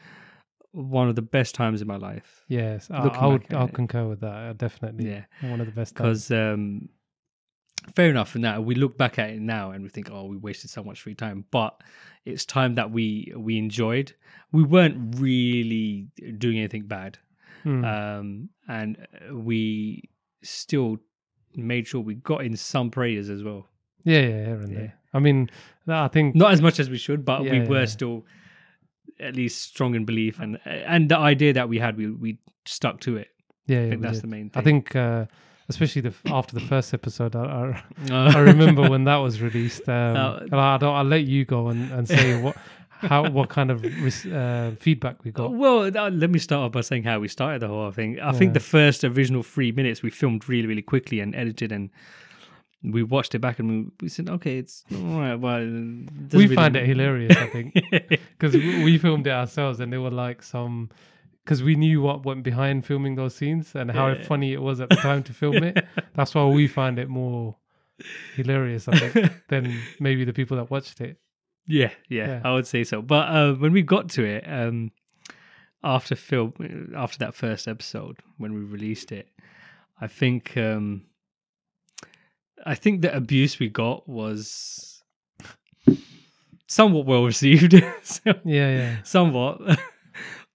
one of the best times in my life. Yes, I, I would. I'll concur with that. Definitely, yeah, one of the best times. Because um, fair enough. Now we look back at it now and we think, oh, we wasted so much free time. But it's time that we we enjoyed. We weren't really doing anything bad, mm. um, and we still. Made sure we got in some prayers as well. Yeah, yeah, here and yeah. there. I mean, I think not as much as we should, but yeah, we were yeah. still at least strong in belief, and and the idea that we had, we we stuck to it. Yeah, I think yeah, that's did. the main thing. I think, uh, especially the after the first episode, I I, uh. I remember when that was released. Um, uh, and I don't. I'll let you go and, and say what. How what kind of uh, feedback we got? Well, uh, let me start off by saying how we started the whole thing. I yeah. think the first original three minutes we filmed really, really quickly and edited, and we watched it back and we, we said, "Okay, it's all right." Well, it we really find it hilarious, I think, because we filmed it ourselves, and they were like some. Because we knew what went behind filming those scenes and how yeah. funny it was at the time to film it. That's why we find it more hilarious, I think, than maybe the people that watched it. Yeah, yeah, yeah, I would say so. But uh, when we got to it, um, after film, after that first episode, when we released it, I think, um, I think the abuse we got was somewhat well received. so, yeah, yeah, somewhat.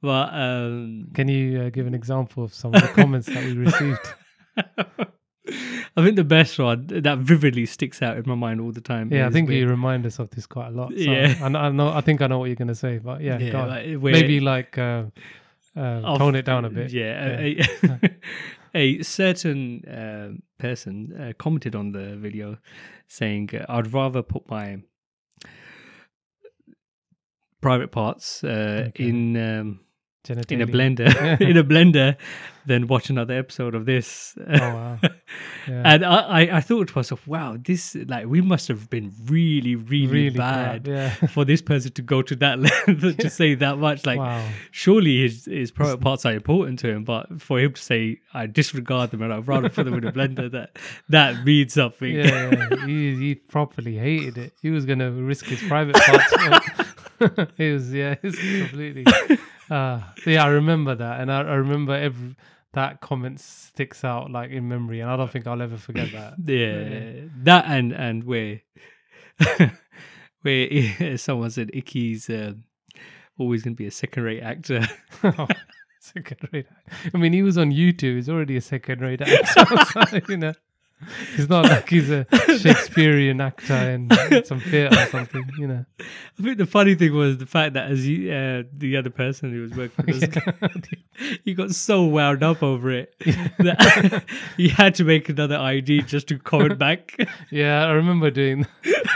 but um, can you uh, give an example of some of the comments that we received? I think the best one that vividly sticks out in my mind all the time. Yeah, I think you remind us of this quite a lot. So yeah, I, I know. I think I know what you're going to say, but yeah, yeah like, maybe like uh, uh, off, tone it down a bit. Yeah, yeah. A, a certain uh, person uh, commented on the video saying, "I'd rather put my private parts uh, okay. in." Um, Genitalia. In a blender, in a blender, then watch another episode of this. Oh wow! Yeah. And I, I, I thought to myself, wow, this like we must have been really, really, really bad, bad yeah. for this person to go to that level to say that much. Like, wow. surely his his private parts are important to him, but for him to say I disregard them and I'd rather put them in a blender, that that means something. Yeah, yeah. He, he properly hated it. He was gonna risk his private parts. He was, yeah, it's completely. Uh, yeah, I remember that, and I, I remember every that comment sticks out like in memory, and I don't think I'll ever forget that. yeah, yeah, that and and where where someone said Ikki's uh, always going to be a second-rate actor. oh, second-rate. I mean, he was on YouTube. He's already a second-rate actor. You know, he's not like he's a Shakespearean actor in some theatre or something, you know. I think the funny thing was the fact that as you, uh, the other person who was working with us, yeah. he got so wound up over it that he had to make another I D just to comment back. Yeah, I remember doing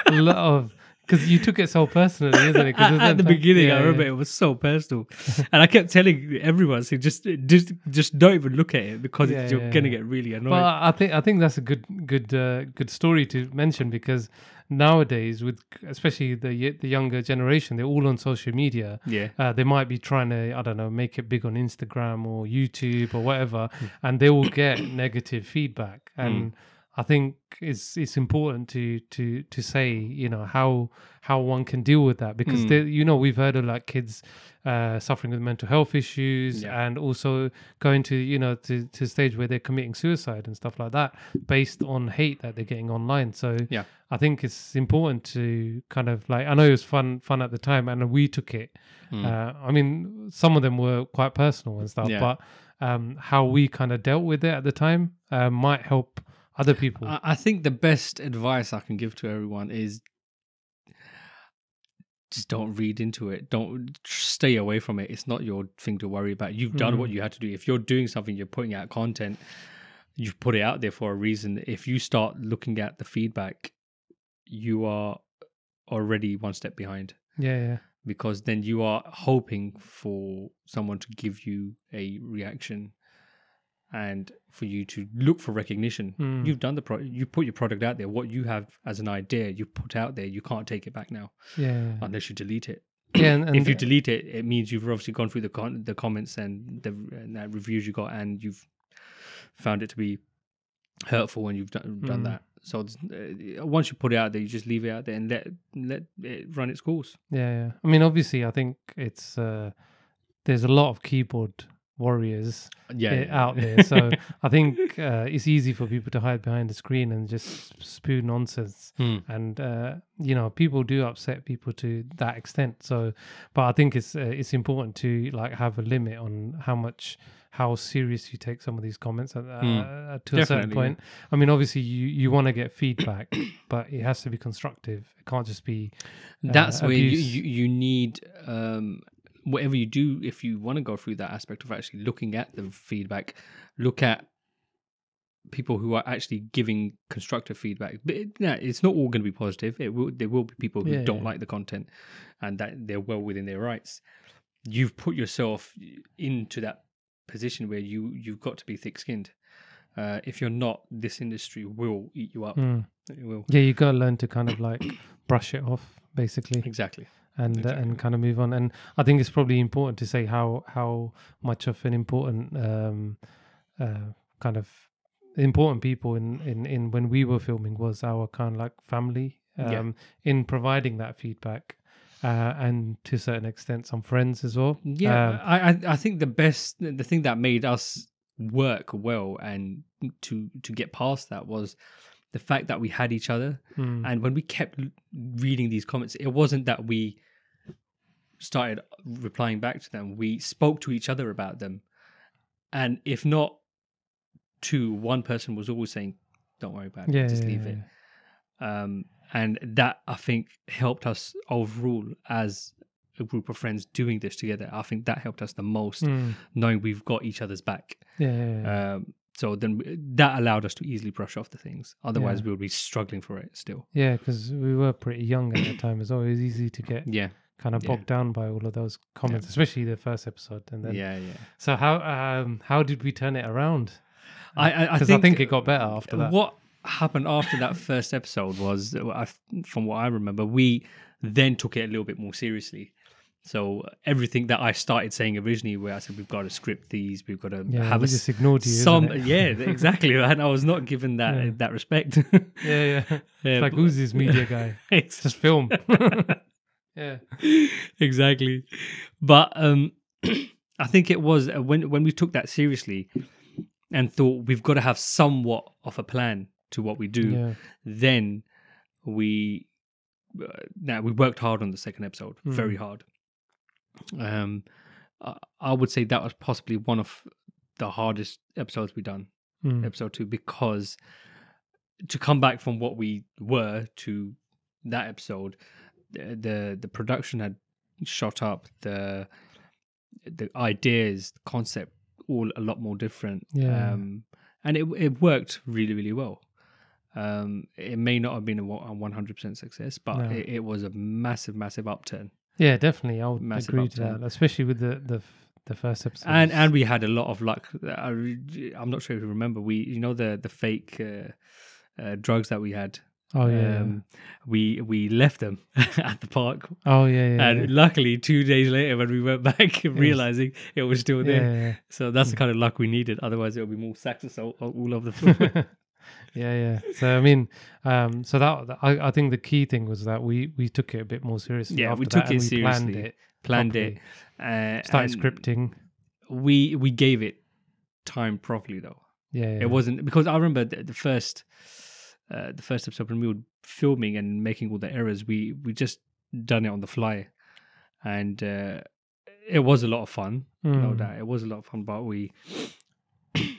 a lot of... Because you took it so personally, isn't it? At, at the time, beginning, yeah, I remember yeah. it was so personal. And I kept telling everyone, so just, just just don't even look at it because yeah, you're yeah, going to yeah. get really annoyed. But I think I think that's a good good uh, good story to mention because nowadays, with especially the the younger generation, they're all on social media. Yeah, uh, they might be trying to, I don't know, make it big on Instagram or YouTube or whatever, mm. and they will get negative feedback. And... Mm. I think it's it's important to to to say, you know, how how one can deal with that because mm. they, you know, we've heard of like kids uh, suffering with mental health issues yeah. and also going to, you know, to to a stage where they're committing suicide and stuff like that based on hate that they're getting online. So yeah. I think it's important to kind of like, I know it was fun fun at the time and we took it. Mm. Uh, I mean, some of them were quite personal and stuff, yeah. but um, how we kind of dealt with it at the time uh, might help other people. I think the best advice I can give to everyone is just don't read into it. Don't stay away from it. It's not your thing to worry about. You've done mm. what you had to do. If you're doing something, you're putting out content, you've put it out there for a reason. If you start looking at the feedback, you are already one step behind. Yeah, yeah. Because then you are hoping for someone to give you a reaction. and for you to look for recognition. Mm. You've done the pro- you put your product out there. What you have as an idea, you put out there, you can't take it back now. Yeah. Unless you delete it. Yeah, and, and if you delete it, it means you've obviously gone through the con- the comments and the and that reviews you got, and you've found it to be hurtful when you've done, done mm. that. So uh, once you put it out there, you just leave it out there and let let it run its course. Yeah, yeah. I mean, obviously, I think it's uh, there's a lot of keyboard warriors yeah, yeah. out there. So I think uh, it's easy for people to hide behind the screen and just spew nonsense. Mm. And, uh, you know, people do upset people to that extent. So, but I think it's uh, it's important to like have a limit on how much, how serious you take some of these comments at, uh, mm. uh, to Definitely. a certain point. I mean, obviously you, you want to get feedback, but it has to be constructive. It can't just be uh, That's where you, you, you need... Um, whatever you do, if you want to go through that aspect of actually looking at the feedback, look at people who are actually giving constructive feedback. But it, yeah, it's not all going to be positive. It will, there will be people who yeah, don't yeah. like the content, and that they're well within their rights. You've put yourself into that position where you, you've got to be thick-skinned. Uh, if you're not, this industry will eat you up. Mm. It will. Yeah, you got to learn to kind of like brush it off, basically. Exactly. And exactly. uh, and kind of move on. And I think it's probably important to say how how much of an important um, uh, kind of important people in, in, in when we were filming was our kind of like family um, yeah. in providing that feedback, uh, and to a certain extent some friends as well. Yeah, um, I I think the best the thing that made us work well and to to get past that was the fact that we had each other. Mm. And when we kept reading these comments, it wasn't that we started replying back to them. We spoke to each other about them. And if not to one person was always saying, don't worry about it, yeah, just yeah, leave yeah. it. Um, and that, I think, helped us overall as a group of friends doing this together. I think that helped us the most, mm. knowing we've got each other's back. Yeah. yeah, yeah. Um, So then that allowed us to easily brush off the things. Otherwise, yeah. we would be struggling for it still. Yeah, because we were pretty young at that time. It's always easy to get yeah. kind of bogged yeah. down by all of those comments, yeah. especially the first episode. And then, yeah, yeah. So how um, how did we turn it around? I I, I, think, I think it got better after that. What happened after that first episode was, from what I remember, we then took it a little bit more seriously. So everything that I started saying originally, where I said we've got to script these, we've got to yeah, have a just ignored you, some, yeah, exactly. And I was not given that yeah. that respect. yeah, yeah, yeah. It's like, who's this media guy? It's just film. yeah, exactly. But um, I think it was uh, when when we took that seriously and thought we've got to have somewhat of a plan to what we do. Yeah. Then we uh, now we worked hard on the second episode, mm. very hard. Um, I would say that was possibly one of the hardest episodes we've done, mm. episode two, because to come back from what we were to that episode, the the, the production had shot up, the the ideas, the concept, all a lot more different, yeah. um, and it it worked really really well. Um, it may not have been a one hundred percent success, but no. it, it was a massive massive upturn. Yeah, definitely. I would Massive agree to that, especially with the, the the first episode. And and we had a lot of luck. I, I'm not sure if you remember. We, you know, the the fake uh, uh, drugs that we had. Oh yeah. Um, yeah. We we left them at the park. Oh yeah. yeah and yeah. Luckily, two days later, when we went back, it realizing was, it was still there. Yeah, yeah. So that's the kind of luck we needed. Otherwise, it would be more sacks all, all over the floor. yeah yeah so I mean um so that I, I think the key thing was that we we took it a bit more seriously yeah after we took that, it we seriously planned it planned it uh, started scripting. We we gave it time properly though. yeah, yeah. It wasn't, because I remember the, the first uh, the first episode when we were filming and making all the errors, we we just done it on the fly, and uh, it was a lot of fun. mm. No doubt it was a lot of fun, but we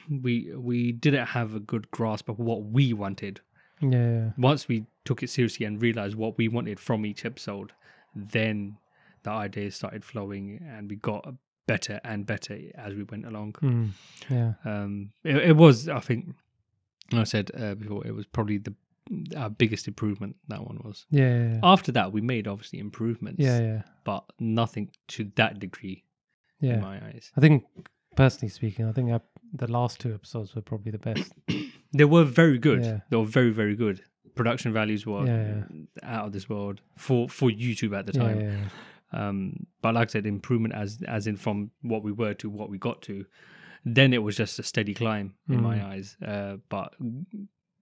we we didn't have a good grasp of what we wanted. Yeah. Once we took it seriously and realized what we wanted from each episode, then the ideas started flowing and we got better and better as we went along. Mm, yeah. Um. It, it was, I think, like I said uh, before, it was probably the our biggest improvement. That one was. Yeah, yeah, yeah. After that, we made obviously improvements. Yeah. Yeah. But nothing to that degree. Yeah. In my eyes, I think. Personally speaking, I think I, the last two episodes were probably the best. They were very good. Yeah. They were very, very good. Production values were yeah, yeah. out of this world for, for YouTube at the time. Yeah, yeah, yeah. Um, but like I said, improvement as as in from what we were to what we got to. Then it was just a steady climb in mm. my eyes. Uh, but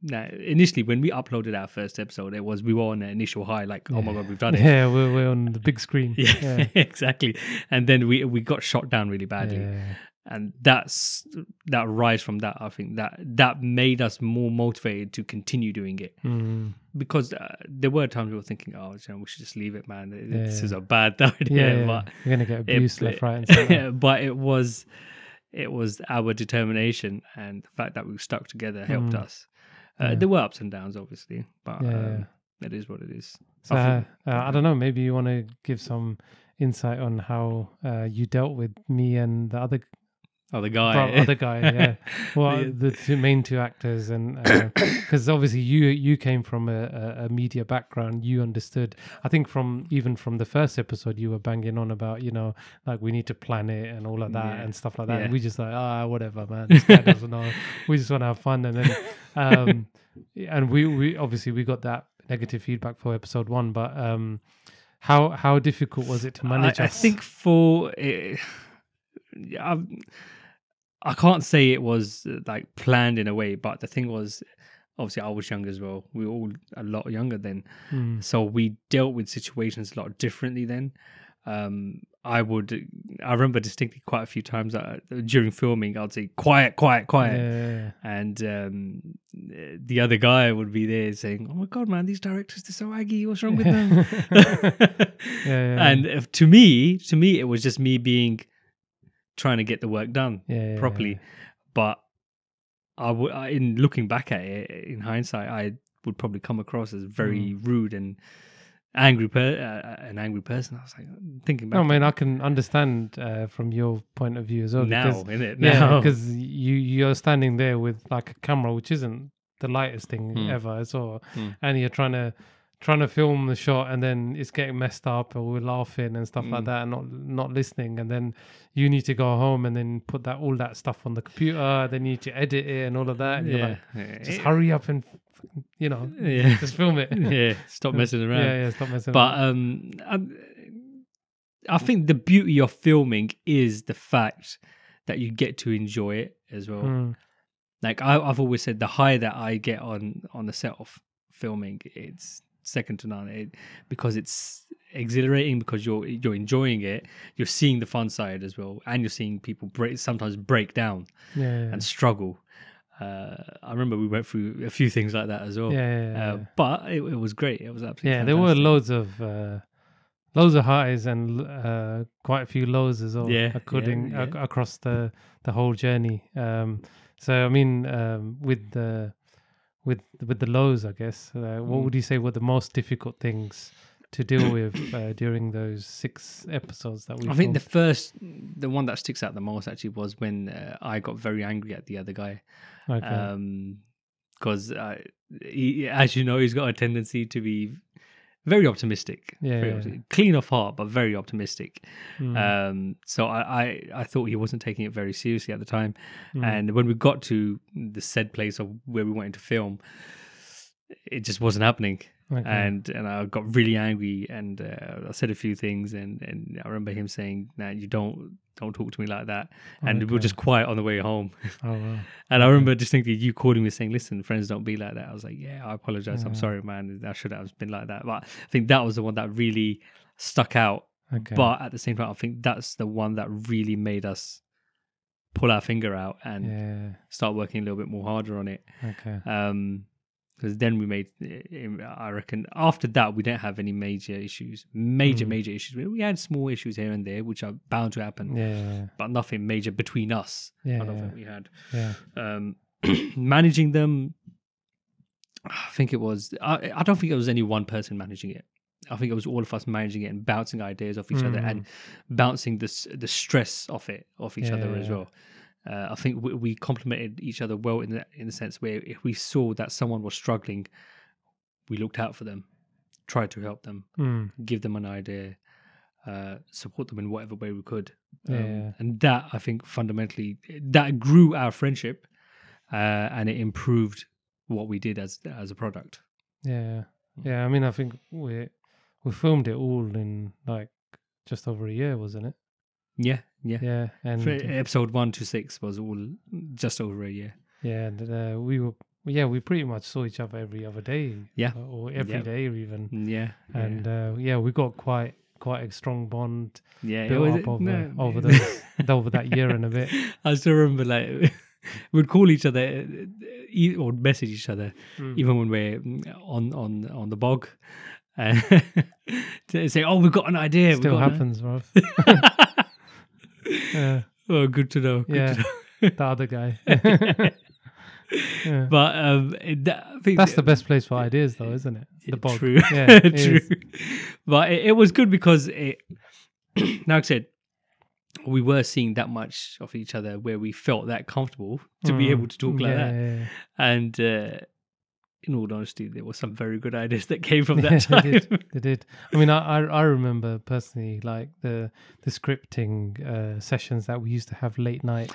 now, initially, when we uploaded our first episode, it was we were on an initial high, like, yeah. oh my God, we've done it. Yeah, we're, we're on the big screen. yeah, yeah. Exactly. And then we, we got shot down really badly. Yeah. And that's that rise from that, I think that that made us more motivated to continue doing it mm. because uh, there were times we were thinking, oh, you know, we should just leave it, man. It, yeah. This is a bad idea. Yeah, but you're gonna get abuse left, right, and center. But it was it was our determination and the fact that we stuck together helped mm. us. Uh, yeah. There were ups and downs, obviously, but yeah. um, it is what it is. So I, think, uh, uh, I don't know. Maybe you want to give some insight on how uh, you dealt with me and the other. Other guy, other guy, yeah. Well, yeah. the two main two actors, and because uh, obviously you you came from a, a media background, you understood. I think from even from the first episode, you were banging on about you know like we need to plan it and all of that yeah. and stuff like that. Yeah. And we just like ah whatever, man. This guy doesn't know. We just want to have fun, and then um, and we we obviously we got that negative feedback for episode one, but um, how how difficult was it to manage? I, us? I think for uh, I've. I can't say it was uh, like planned in a way, but the thing was, obviously I was young as well. We were all a lot younger then. Mm. So we dealt with situations a lot differently then. Um, I would, I remember distinctly quite a few times that uh, during filming, I'd say, quiet, quiet, quiet. Yeah. And um, the other guy would be there saying, oh my God, man, these directors, they're so aggy. What's wrong with them? yeah, yeah. And if, to me, to me, it was just me being... trying to get the work done yeah, properly. Yeah, yeah. But I would, in looking back at it, in hindsight, I would probably come across as very mm. rude and angry, per- uh, an angry person. I was like, thinking back. No, I mean, I can understand uh, from your point of view as well. Now, because, innit? Now. Yeah, because you, you're standing there with like a camera, which isn't the lightest thing mm. ever as well. Mm. And you're trying to, trying to film the shot, and then it's getting messed up, or we're laughing and stuff mm. like that, and not not listening, and then you need to go home and then put that all that stuff on the computer, then you need to edit it and all of that, and yeah. you're like, yeah. just hurry up and you know yeah. just film it. Yeah stop messing around. yeah yeah stop messing but around. um I, I think the beauty of filming is the fact that you get to enjoy it as well. mm. Like I, I've always said, the high that I get on on the set of filming, it's second to none, it, because it's exhilarating, because you're you're enjoying it, you're seeing the fun side as well, and you're seeing people break, sometimes break down yeah, yeah, and struggle. uh I remember we went through a few things like that as well. yeah, yeah, uh, yeah. But it, it was great. It was absolutely yeah fantastic. There were loads of uh loads of highs and uh quite a few lows as well, yeah according yeah, yeah. A- across the the whole journey. Um so I mean, um with the With with the lows, I guess. Uh, mm. What would you say were the most difficult things to deal with uh, during those six episodes that we? I filmed? think the first, the one that sticks out the most actually was when uh, I got very angry at the other guy, because okay. um, uh, as you know, he's got a tendency to be very optimistic, yeah, very optimistic. Clean of heart, but very optimistic. Mm. Um, so I, I, I thought he wasn't taking it very seriously at the time. Mm. And when we got to the said place of where we wanted to film, it just wasn't happening. Okay. And and I got really angry, and uh, I said a few things, and, and I remember him saying, "Nah, you don't don't talk to me like that." Oh, and okay. we were just quiet on the way home. Oh, wow. And I remember distinctly you calling me saying, "Listen, friends don't be like that." I was like, "Yeah, I apologize. Yeah. I'm sorry, man. I should have been like that." But I think that was the one that really stuck out. Okay. But at the same time, I think that's the one that really made us pull our finger out and yeah. start working a little bit more harder on it. Okay. Um, Because then we made, I reckon, after that, we didn't have any major issues, major, mm. major issues. We had small issues here and there, which are bound to happen, yeah. but nothing major between us. Yeah, I don't yeah. think we had. Yeah. Um, managing them, I think it was, I, I don't think it was any one person managing it. I think it was all of us managing it and bouncing ideas off each mm. other, and bouncing this, the stress off it, off each yeah, other yeah, as yeah. well. Uh, I think we, we complemented each other well in the, in the sense where if we saw that someone was struggling, we looked out for them, tried to help them, mm. give them an idea. uh, support them in whatever way we could. Um, yeah. And that, I think, fundamentally, that grew our friendship uh, and it improved what we did as as a product. Yeah. Yeah, I mean, I think we we filmed it all in like just over a year, wasn't it? Yeah, yeah. Yeah, and for episode one to six was all just over a year. Yeah, and uh, we were yeah, we pretty much saw each other every other day. Yeah. Or every yeah. day even. Yeah. And yeah. Uh, yeah, we got quite quite a strong bond yeah, built was, up over no, over, those, over that year and a bit. I still remember like we'd call each other or message each other mm. even when we're on on on the bog and to say, oh, we've got an idea. Still happens, bro. uh, oh, good to know. Good yeah, to know. The other guy. yeah. But um, that, I think that's the best place for ideas, though, isn't it? The bog. True. Yeah, it true. Is. But it, it was good because it, like I said, we were seeing that much of each other where we felt that comfortable to mm. be able to talk like yeah, that. Yeah, yeah. And uh, in all honesty, there were some very good ideas that came from that yeah, time. They did. They did. I mean, I, I I remember personally like the the scripting uh, sessions that we used to have late night.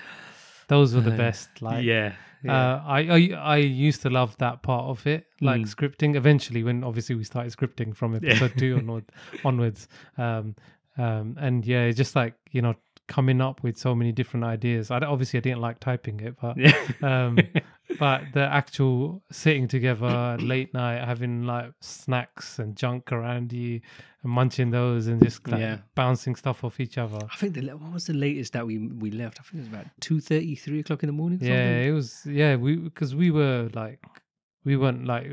Those were the uh, best. Like, yeah, yeah. Uh, I, I I used to love that part of it, like mm. scripting. Eventually, when obviously we started scripting from episode yeah. two onward, onwards, um, um, and yeah, it's just like, you know, coming up with so many different ideas. I obviously I didn't like typing it, but um, but the actual sitting together late night, having like snacks and junk around you, and munching those, and just like yeah. bouncing stuff off each other. I think the what was the latest that we we left? I think it was about two thirty, three o'clock in the morning. Something. Yeah, it was. Yeah, we because we were like. We weren't like,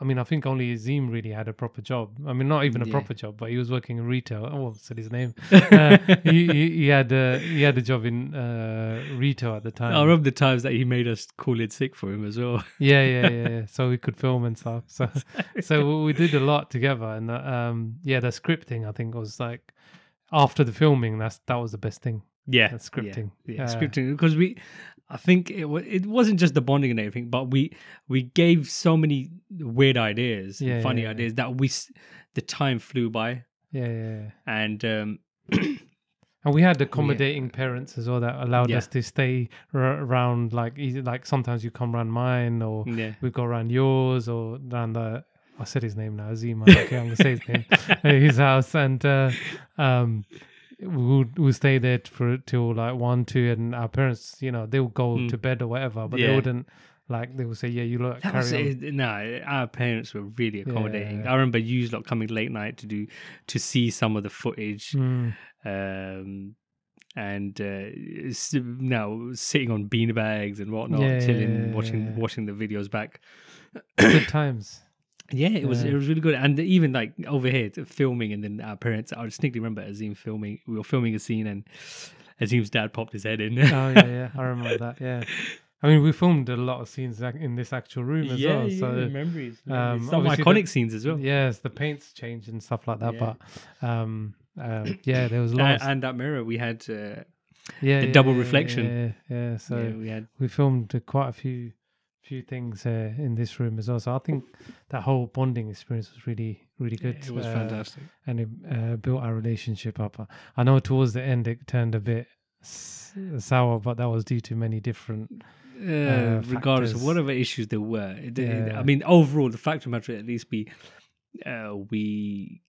I mean, I think only Azeem really had a proper job. I mean, not even a yeah. proper job, but he was working in retail. Oh, I said his name. Uh, he, he, he had a, he had a job in uh, retail at the time. I remember the times that he made us call it sick for him as well. yeah, yeah, yeah, yeah. So we could film and stuff. So, so we did a lot together. And um, yeah, the scripting, I think, was like after the filming. That's that was the best thing. Yeah, the scripting. Yeah, yeah. Uh, scripting because we. I think it w- it wasn't just the bonding and everything, but we we gave so many weird ideas, yeah, and funny yeah, ideas yeah. that we s- the time flew by. Yeah, yeah. yeah. And um, and we had accommodating yeah. parents as well that allowed yeah. us to stay r- around. Like easy, like sometimes you come around mine, or yeah. we go around yours, or around the. I said his name now, Azeem. Okay, I'm gonna say his name. His house and. Uh, um, We'll, we'll stay there for till like one, two, and our parents, you know, they would go mm. to bed or whatever, but yeah. they wouldn't like. They would say, "Yeah, you lot carry was, on." No, our parents were really accommodating. Yeah. I remember you lot coming late night to do to see some of the footage, mm. um, and uh, now sitting on beanbags and whatnot, yeah, chilling, yeah, watching yeah. watching the videos back. Good times. Yeah, it yeah. was it was really good, and even like over here filming, and then our parents. I distinctly remember Azeem filming. We were filming a scene, and Azeem's dad popped his head in. oh yeah, yeah, I remember that. Yeah, I mean, we filmed a lot of scenes in this actual room as yeah, well. Yeah, so memories. Um, Some iconic the, scenes as well. Yes, the paints changed and stuff like that. Yeah. But um, um, yeah, there was a lot. And, of... and that mirror we had. Uh, yeah, the yeah, double yeah, reflection. Yeah, yeah, yeah. So yeah, we had we filmed quite a few. few things uh, in this room as well, so I think that whole bonding experience was really really good. It was uh, fantastic, and it uh, built our relationship up. I know towards the end it turned a bit s- sour, but that was due to many different uh, uh, regardless of whatever issues there were it, yeah. it, I mean overall the fact of the matter at least we uh, we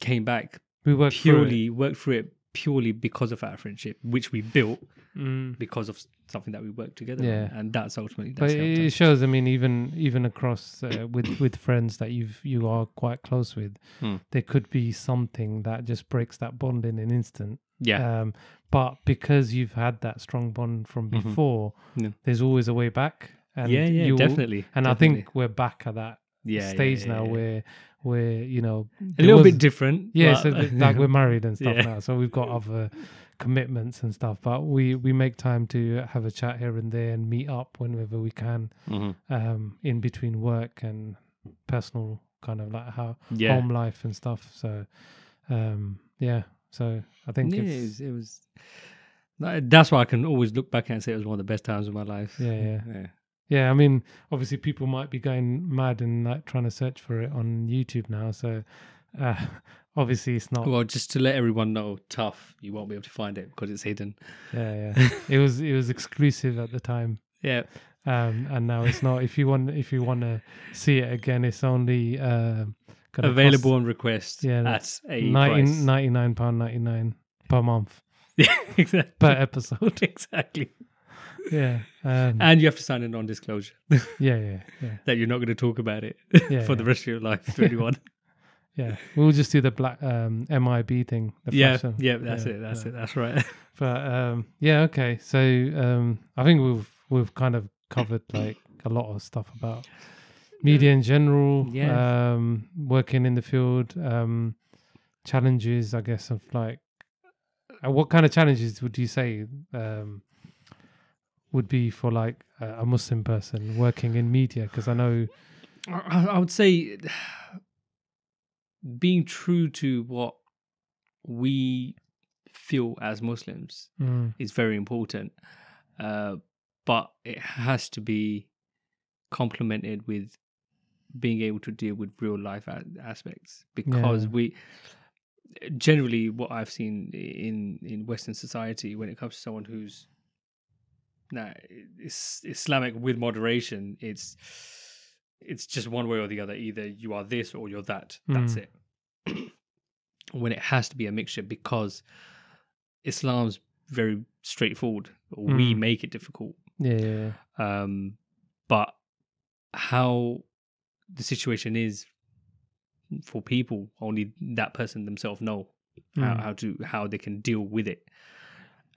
came back we worked purely through worked through it purely because of our friendship, which we built mm. because of something that we worked together yeah. on, and that's ultimately that's but it shows. I mean, even even across uh, with with friends that you've you are quite close with, mm. there could be something that just breaks that bond in an instant. Yeah, um, but because you've had that strong bond from before, mm-hmm. yeah. there's always a way back. And yeah, yeah, definitely. And definitely. I think we're back at that yeah, stage yeah, yeah, now yeah. where. We're, you know, a little was, bit different. Yeah, but, so th- like we're married and stuff yeah. now, so we've got other commitments and stuff. But we we make time to have a chat here and there and meet up whenever we can, mm-hmm. um, in between work and personal kind of like how yeah. home life and stuff. So, um, yeah. So I think yeah, it's, it was. That's why I can always look back and say it was one of the best times of my life. Yeah, yeah. yeah. Yeah, I mean, obviously people might be going mad and like trying to search for it on YouTube now. So uh, Obviously, it's not. Well, just to let everyone know, tough, you won't be able to find it because it's hidden. Yeah, yeah. It was it was exclusive at the time. Yeah. Um, and now it's not. If you want, if you want to see it again, it's only uh, available cost, on request. Yeah, that's a ninety-nine pounds ninety-nine per month. Yeah, exactly. Per episode, exactly. Yeah, um, and you have to sign a non-disclosure. Yeah, yeah, yeah. That you're not going to talk about it yeah, for yeah. the rest of your life. twenty-one. Yeah, we'll just do the black um, M I B thing. The yeah, fashion. yeah, that's yeah, it, that's yeah. it, that's right. But um, yeah, okay. So um, I think we've we've kind of covered like a lot of stuff about media in general. Yeah, um, working in the field, um, challenges, I guess, of like uh, what kind of challenges would you say um, would be for like a Muslim person working in media? Because I know, I, I would say. Being true to what we feel as Muslims mm. is very important, uh, but it has to be complemented with being able to deal with real life a- aspects. Because yeah. we generally, what I've seen in in Western society, when it comes to someone who's nah, it's Islamic with moderation, it's. It's just one way or the other. Either you are this or you're that. That's mm. it. When it has to be a mixture, because Islam's very straightforward. Mm. We make it difficult. Yeah, yeah, yeah. Um, but how the situation is for people, only that person themselves know mm. how, how to how they can deal with it.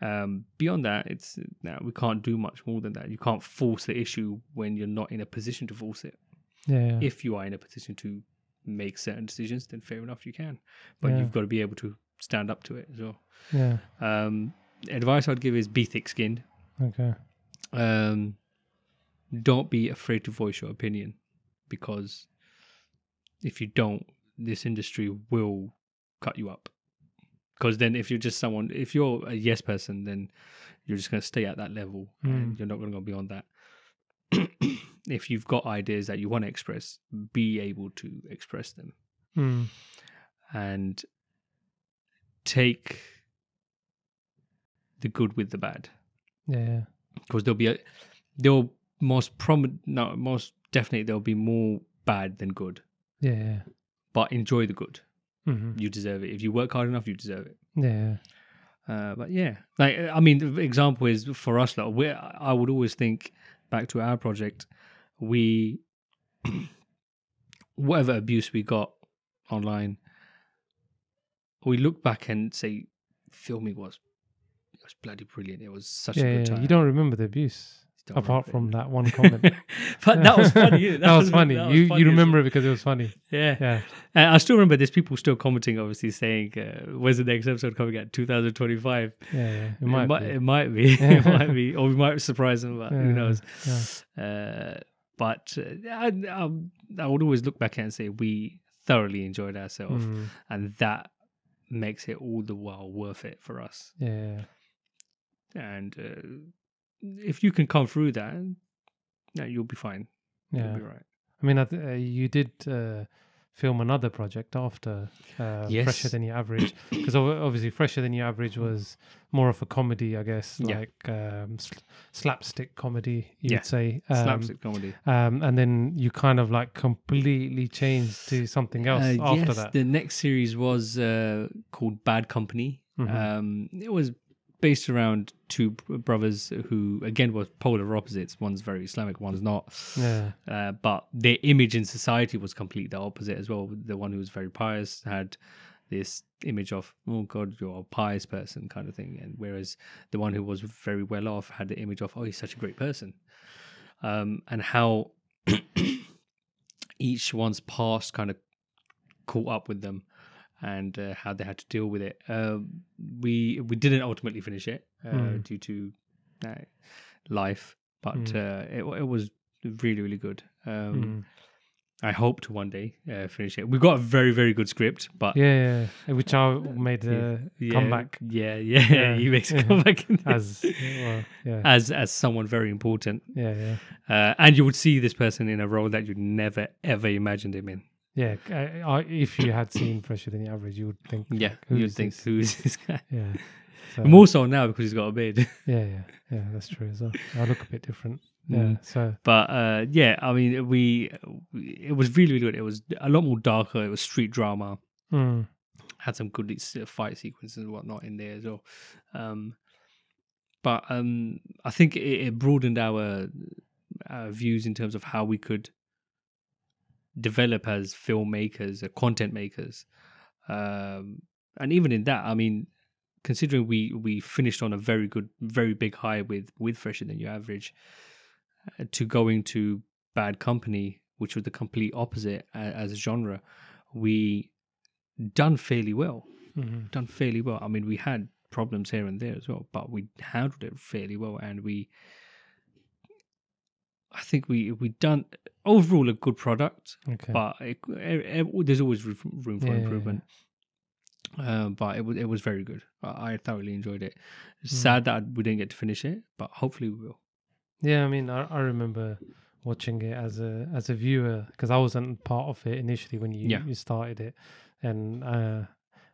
Um, beyond that, it's nah, we can't do much more than that. You can't force the issue when you're not in a position to force it. Yeah, yeah. If you are in a position to make certain decisions, then fair enough, you can. But yeah. you've got to be able to stand up to it as well. Yeah. Um, advice I'd give is be thick-skinned. Okay. Um, don't be afraid to voice your opinion, because if you don't, this industry will cut you up. Because then if you're just someone, if you're a yes person, then you're just going to stay at that level mm. and you're not going to go beyond that. If you've got ideas that you want to express, be able to express them mm. and take the good with the bad. Yeah, because there'll be a there'll most prom no most definitely there'll be more bad than good. Yeah, but enjoy the good. Mm-hmm. You deserve it. If you work hard enough, you deserve it. Yeah. Uh, but yeah, like I mean, the example is for us. Like, we, I would always think back to our project. We, whatever abuse we got online, we look back and say, filming was it was bloody brilliant. It was such yeah, a good time. You don't remember the abuse. Don't Apart from it. That one comment, but that was funny. That, that was funny. That was you funny you remember it because it was funny. Yeah, yeah. And I still remember. There's people still commenting, obviously saying, uh, "When's the next episode coming out? twenty twenty-five." Yeah, yeah. It, it might. Be. It might be. Yeah. It might be. Or we might surprise them. But yeah, who knows? Yeah. Uh, but uh, I, I, I would always look back and say we thoroughly enjoyed ourselves, mm. and that makes it all the while worth it for us. Yeah. And. Uh, If you can come through that, yeah, you'll be fine. Yeah. You'll be right. I mean, I th- uh, you did uh, film another project after uh, yes. Fresher Than Your Average, because obviously Fresher Than Your Average was more of a comedy, I guess, like yeah. um, sl- slapstick comedy, you yeah. would say. Um, slapstick comedy. Um, and then you kind of like completely changed to something else uh, after yes, that. The next series was uh, called Bad Company. Mm-hmm. Um, it was... based around two brothers who, again, were polar opposites. One's very Islamic, one's not. Yeah. Uh, but their image in society was completely the opposite as well. The one who was very pious had this image of, oh God, you're a pious person kind of thing. And whereas the one who was very well off had the image of, oh, he's such a great person. Um, and how each one's past kind of caught up with them. And uh, how they had to deal with it. Uh, we we didn't ultimately finish it uh, mm. due to uh, life, but mm. uh, it it was really really good. Um, mm. I hope to one day uh, finish it. We got a very very good script, but yeah, yeah. which I made a yeah, comeback. Yeah, yeah, yeah. He makes a comeback in this. as well, yeah. as as someone very important. Yeah, yeah. Uh, and you would see this person in a role that you'd never ever imagined him in. Yeah, uh, if you had seen Fresher Than Your Average, you would think. Yeah, like, who you'd think, this? Who's this guy? Yeah. So, more so now because he's got a beard. Yeah, yeah, yeah, that's true as well. I look a bit different. Yeah, mm. so. But uh, yeah, I mean, we, it was really, really good. It was a lot more darker. It was street drama. Mm. Had some good fight sequences and whatnot in there as well. Um, but um, I think it, it broadened our, our views in terms of how we could develop as filmmakers, uh, content makers. Um, and even in that, I mean, considering we we finished on a very good, very big high with, with Fresher Than Your Average, uh, to going to Bad Company, which was the complete opposite uh, as a genre, we done fairly well. Mm-hmm. Done fairly well. I mean, we had problems here and there as well, but we handled it fairly well, and we, I think we we done overall a good product, okay. but it, it, it, there's always room for yeah, improvement. Yeah, yeah. Uh, but it was it was very good. I, I thoroughly enjoyed it. It's mm. sad that we didn't get to finish it, but hopefully we will. Yeah, I mean, I, I remember watching it as a as a viewer because I wasn't part of it initially when you, yeah. you started it, and uh,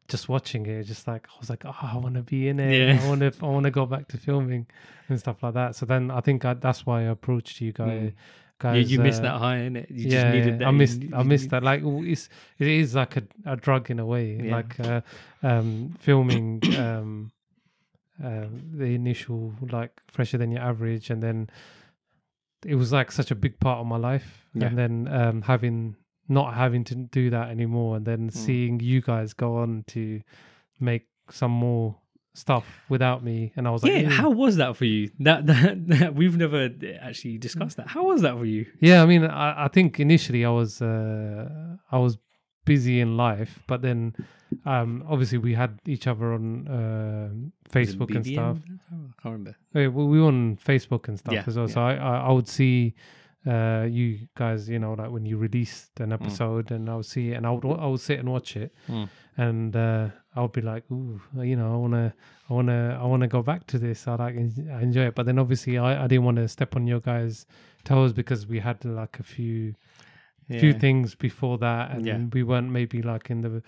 just watching it, just like I was like, oh, I want to be in it. Yeah. I want to I want to go back to filming and stuff like that. So then I think I, that's why I approached you guys. Mm. Guys, yeah, you missed uh, that high, innit? You yeah, just needed that. I missed, I missed that. Like it's, it is like a, a drug in a way. Yeah. Like uh, um, filming um, uh, the initial, like Fresher Than Your Average, and then it was like such a big part of my life. Yeah. And then um, having not having to do that anymore, and then mm. seeing you guys go on to make some more stuff without me, and I was like, yeah, hey. How was that for you? That, that that we've never actually discussed that. How was that for you? Yeah, I mean, I, I think initially I was uh, I was busy in life, but then um, obviously we had each other on uh, Facebook and stuff. Oh, I can't remember. We, we were on Facebook and stuff yeah, as well, yeah. so I, I I would see uh, you guys, you know, like when you released an episode, mm. and I would see it, and I would I would sit and watch it, mm. and. Uh, I'll be like, ooh, you know, I wanna, I wanna, I wanna go back to this. I like, I enjoy it. But then obviously, I, I didn't want to step on your guys' toes because we had like a few, yeah. few things before that, and yeah. we weren't maybe like in the,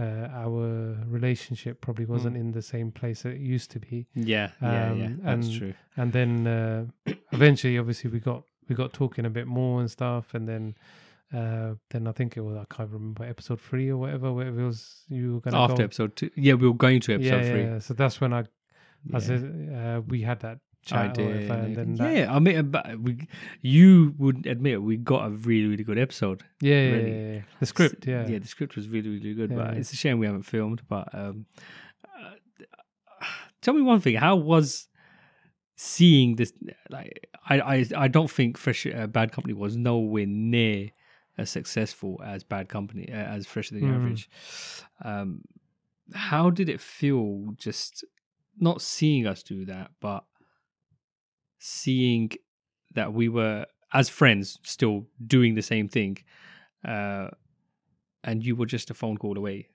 uh, our relationship probably wasn't mm. in the same place that it used to be. Yeah, um, yeah, yeah. That's and, true. And then uh, eventually, obviously, we got we got talking a bit more and stuff, and then. Uh, then I think it was, I can't remember, episode three or whatever, whatever it was you were going to After go. episode two. Yeah, we were going to episode yeah, three. Yeah, so that's when I, yeah. I said, uh, we had that chat. I did. And then that, yeah, I mean, we, you would admit we got a really, really good episode. Yeah, really. yeah, yeah, yeah. The script, yeah. Yeah, the script was really, really good, yeah, but yeah. it's a shame we haven't filmed. But um, uh, tell me one thing, how was... seeing this, like I, I, I don't think Fresh uh, Bad Company was nowhere near as successful as Bad Company uh, as Fresher Than Your mm. Average. Um, how did it feel just not seeing us do that, but seeing that we were as friends still doing the same thing, uh, and you were just a phone call away?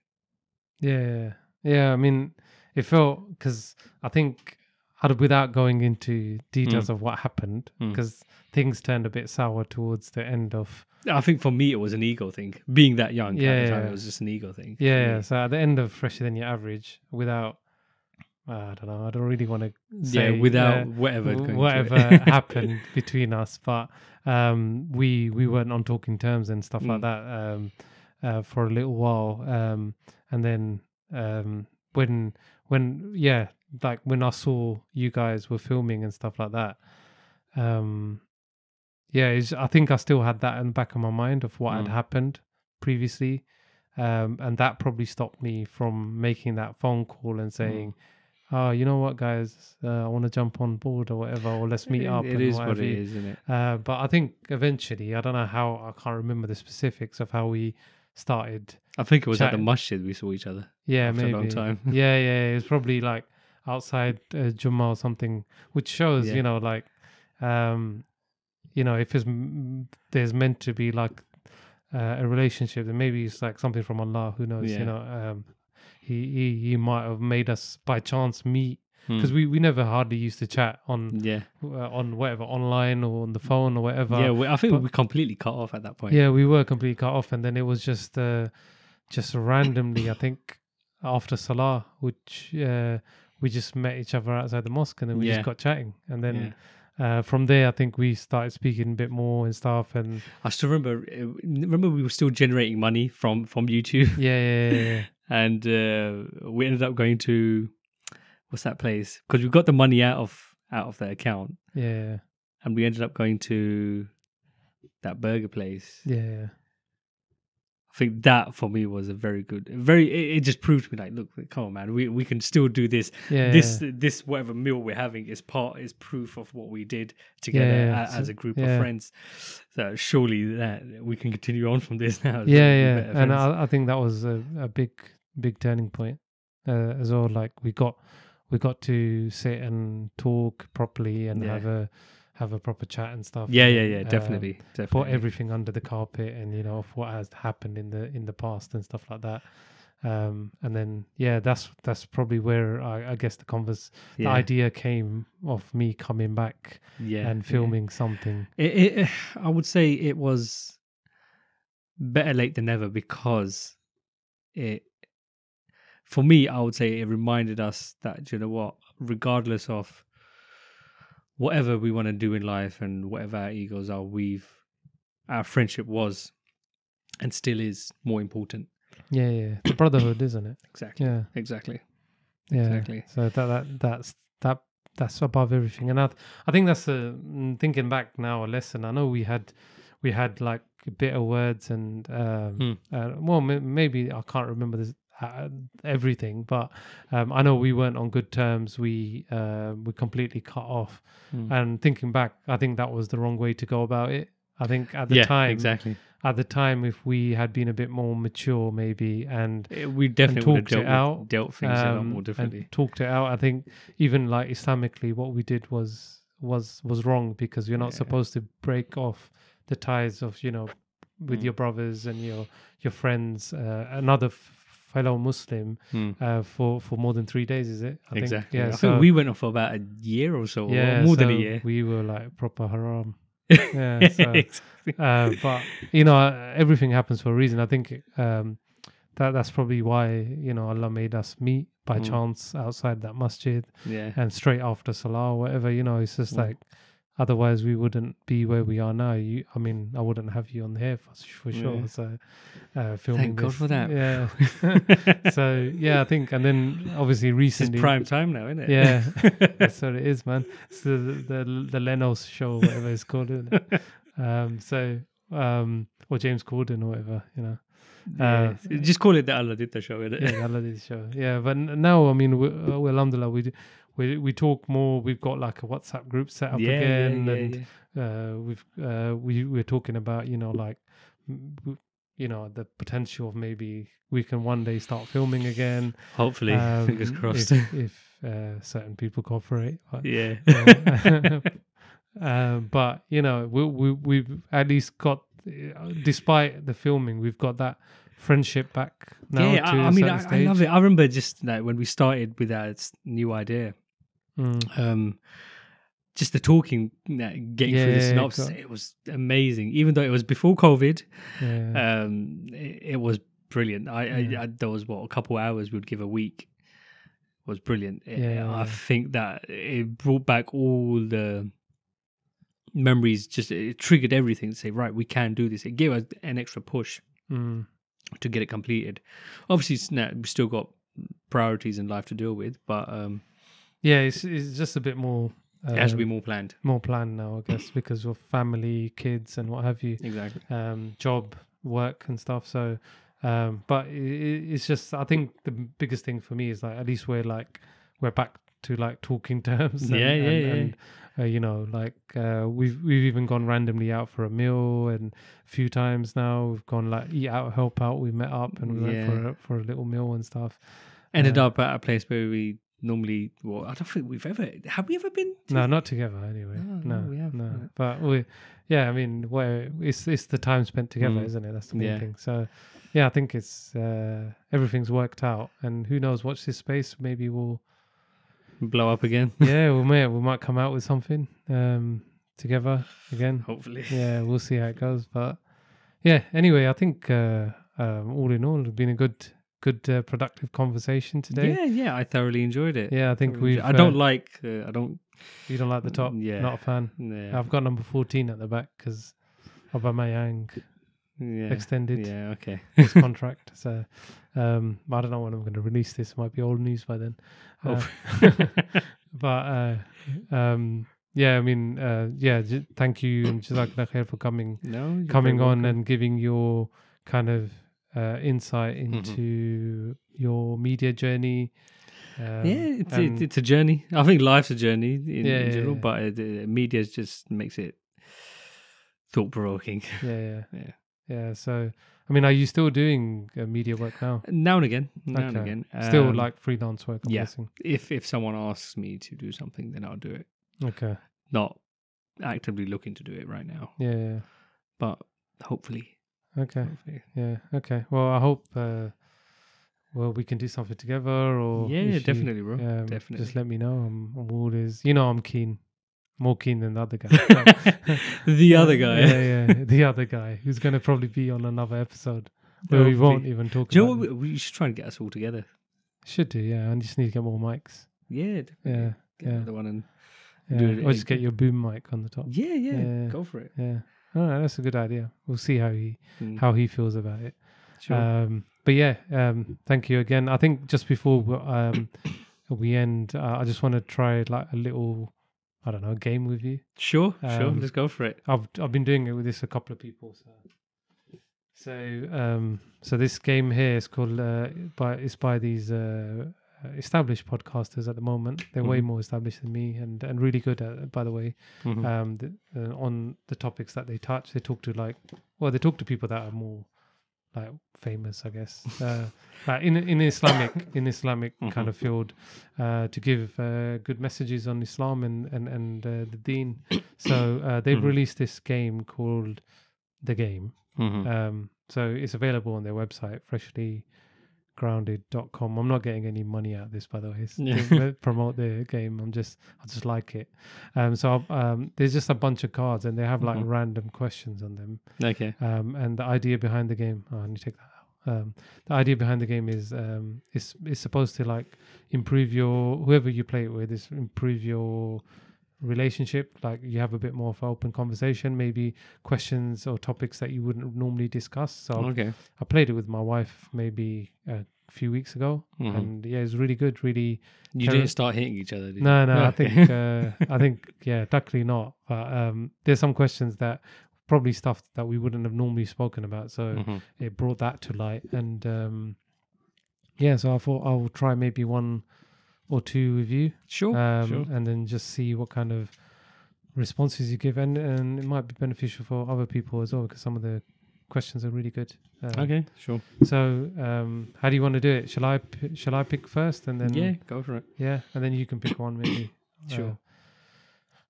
Yeah, yeah. I mean, it felt because I think. Without going into details mm. of what happened, because mm. things turned a bit sour towards the end of... I think for me, it was an ego thing. Being that young yeah, at the time, yeah. it was just an ego thing. Yeah, yeah, so at the end of Fresher Than Your Average, without... Uh, I don't know, I don't really want to say... Yeah, without uh, whatever... Whatever happened between us, but um, we, we weren't on talking terms and stuff mm. like that um, uh, for a little while. Um, and then um, when... when yeah... like when I saw you guys were filming and stuff like that, um, yeah, it's, I think I still had that in the back of my mind of what mm. had happened previously, um, and that probably stopped me from making that phone call and saying, mm. "Oh, you know what, guys, uh, I want to jump on board or whatever, or let's meet it, up." It and is whatever. What it is, isn't it? Uh, but I think eventually, I don't know how, I can't remember the specifics of how we started. I think it was chatting. At the masjid we saw each other. Yeah, after maybe. A long time. Yeah, yeah, it was probably like. Outside uh, Jummah or something, which shows yeah. you know like um you know if it's m- there's meant to be like uh, a relationship, then maybe it's like something from Allah, who knows, yeah. you know um he, he he might have made us by chance meet because mm. we, we never hardly used to chat on yeah uh, on whatever online or on the phone or whatever. Yeah, we, I think but, we completely cut off at that point. Yeah, we were completely cut off, and then it was just uh, just randomly. I think after Salah, which uh, we just met each other outside the mosque, and then we yeah. just got chatting, and then. Yeah. Uh, from there, I think we started speaking a bit more and stuff. And I still remember, remember we were still generating money from, from YouTube. Yeah, yeah, yeah, yeah. And uh, we ended up going to what's that place? Because we got the money out of out of the account. Yeah. And we ended up going to that burger place. Yeah. I think that for me was a very good, very. It, it just proved to me like, look, come on, man, we we can still do this. Yeah, this yeah. this whatever meal we're having is part is proof of what we did together yeah, yeah. as, so, as a group yeah. of friends. So surely that we can continue on from this now. Yeah, yeah, and I, I think that was a, a big big turning point uh, as well. Like we got we got to sit and talk properly and yeah. have a. have a proper chat and stuff. Yeah, yeah, yeah, definitely, um, definitely. Put everything under the carpet and, you know, of what has happened in the in the past and stuff like that. Um, and then, yeah, that's that's probably where I, I guess the converse, yeah. the idea came of me coming back yeah, and filming yeah. something. It, it, I would say it was better late than never because it, for me, I would say it reminded us that, you know what, regardless of whatever we want to do in life and whatever our egos are, we've our friendship was and still is more important. Yeah, yeah, the brotherhood, isn't it? Exactly. Yeah, exactly. Yeah, exactly. So that that that's that that's above everything, and I I think that's a thinking back now a lesson. I know we had we had like bitter words and um, hmm. uh, well maybe I can't remember this. Uh, everything, but um, I know we weren't on good terms. We uh, we completely cut off. Mm. And thinking back, I think that was the wrong way to go about it. I think at the yeah, time, exactly. At the time, if we had been a bit more mature, maybe, and it, we definitely and talked would have dealt it out, with, dealt things um, a lot more differently, and talked it out. I think even like Islamically, what we did was was was wrong because you're not yeah. supposed to break off the ties of, you know, with mm. your brothers and your your friends. Uh, another. F- fellow Muslim hmm. uh, for, for more than three days, is it? I exactly. Think, yeah, I so think we went off for about a year or so, yeah, or more so than a year. We were like proper haram. Yeah, so, exactly. uh, but, you know, everything happens for a reason. I think um, that that's probably why, you know, Allah made us meet by mm. chance outside that masjid yeah. and straight after Salah or whatever, you know, it's just mm. like, otherwise we wouldn't be where we are now. You, I mean, I wouldn't have you on here for, for sure. Yeah. So, uh, filming. Thank God this. for that. Yeah. So yeah, I think, and then obviously recently, it's prime time now, isn't it? Yeah, that's what it is, man. It's the the, the Lenos show, whatever it's called, isn't it? Um, so um, or James Corden or whatever, you know. Uh, yeah. Just call it the Allah Ditta show, isn't it? Yeah, Allah Ditta show. Yeah, but now I mean, we, uh, alhamdulillah, we. Do, We we talk more. We've got like a WhatsApp group set up yeah, again, yeah, yeah, and yeah. Uh, we've uh, we we're talking about, you know, like you know the potential of maybe we can one day start filming again. Hopefully, um, fingers crossed. If, if uh, certain people cooperate, but, yeah. Um, uh, but you know, we we we've at least got, despite the filming, we've got that friendship back now. Yeah, to I, I mean, I, I love it. I remember just like when we started with that new idea. Mm. Um, just the talking, getting yeah, through the synopsis, it was amazing. Even though it was before COVID, yeah. um, it, it was brilliant. I, yeah. I, I there was what a couple of hours we would give a week. It was brilliant. It, yeah, I think that it brought back all the memories. Just it triggered everything to say, right, we can do this. It gave us an extra push mm. to get it completed. Obviously, now we still got priorities in life to deal with, but. Um, Yeah, it's it's just a bit more. Uh, it has to be more planned. More planned now, I guess, because of family, kids, and what have you. Exactly. Um, job, work, and stuff. So, um, but it, it's just, I think the biggest thing for me is like at least we're like we're back to like talking terms. And, yeah, yeah, and, yeah. And, uh, you know, like uh, we've we've even gone randomly out for a meal, and a few times now we've gone like eat out, help out. We met up and we yeah. went for a, for a little meal and stuff. Ended uh, up at a place where we. Normally, well, I don't think we've ever have we ever been. To no, not together anyway. No, no, no we have. No. Right. But we, yeah, I mean, where it's it's the time spent together, mm. isn't it? That's the main yeah. thing. So, yeah, I think it's uh, everything's worked out, and who knows? Watch this space. Maybe we'll blow up again. Yeah, we might we might come out with something um, together again. Hopefully. Yeah, we'll see how it goes. But yeah, anyway, I think uh, um, all in all, it's been a good, good uh, productive conversation today. Yeah, yeah, I thoroughly enjoyed it. Yeah, I think we. I don't uh, like. Uh, I don't. You don't like the top. Yeah, not a fan. Yeah. I've got number fourteen at the back because Aubameyang. Yeah. Extended. Yeah, okay. His contract. So um, I don't know when I'm going to release this. It might be old news by then. Uh, but uh, um, yeah, I mean, uh, yeah. J- thank you and Jazakallah Khair for coming, no, coming on and giving your kind of uh, insight into mm-hmm. your media journey. Um, yeah, it's, it, it's a journey. I think life's a journey in, yeah, in general, yeah, yeah. but uh, media just makes it thought provoking. Yeah, yeah. yeah. Yeah, so I mean, are you still doing uh, media work now? Now and again, now okay. and again. Um, still like freelance work. I'm yeah. guessing. If if someone asks me to do something, then I'll do it. Okay. Not actively looking to do it right now. Yeah, yeah. But hopefully. Okay. Hopefully. Yeah. Okay. Well, I hope. Uh, well, we can do something together, or yeah, yeah definitely, you, bro. Um, definitely. Just let me know. I'm, I'm always, you know, I'm keen. More keen than the other guy. the other guy. Yeah, yeah. The other guy who's going to probably be on another episode where we won't even talk do about you know we, we should try and get us all together. Should do, yeah. I just need to get more mics. Yeah. Yeah. Get yeah. another one and yeah. do it. Or just get your boom mic on the top. Yeah, yeah. yeah. Go for it. Yeah. All right. That's a good idea. We'll see how he, mm. how he feels about it. Sure. Um, but yeah, um, thank you again. I think just before um, we end, uh, I just want to try like a little... I don't know, a game with you. Sure, um, sure. Let's go for it. I've I've been doing it with this a couple of people. So, so um, so this game here is called uh, by it's by these uh, established podcasters at the moment. They're mm-hmm. way more established than me, and, and really good at it, by the way. Mm-hmm. Um, the, uh, on the topics that they touch, they talk to like well, they talk to people that are more like famous, I guess, uh, like in in Islamic in Islamic mm-hmm. kind of field, uh, to give uh, good messages on Islam and and and uh, the Deen. So uh, they've mm-hmm. released this game called The Game. Mm-hmm. Um, so it's available on their website, freshly grounded dot com. I'm not getting any money out of this, by the way. Yeah. To promote the game. I'm just I just like it. Um, so um, there's just a bunch of cards, and they have like mm-hmm. random questions on them. Okay. Um, and the idea behind the game. Oh, I need to take that out. Um, the idea behind the game is um, it's it's supposed to like improve your whoever you play it with is improve your relationship. Like you have a bit more of an open conversation, maybe questions or topics that you wouldn't normally discuss. So okay. I played it with my wife maybe a few weeks ago, mm-hmm. and yeah, it was really good. Really, you ter- didn't start hitting each other, did you? No, no. no I okay. think uh, I think yeah, luckily not. But um, there's some questions that probably stuff that we wouldn't have normally spoken about. So mm-hmm. it brought that to light, and um, yeah. So I thought I will try maybe one or two with you. Sure, um, sure. And then just see what kind of responses you give. And, and it might be beneficial for other people as well, because some of the questions are really good. Um, okay, sure. So um, how do you want to do it? Shall I p- shall I pick first and then... Yeah, go for it. Yeah, and then you can pick one maybe. Sure.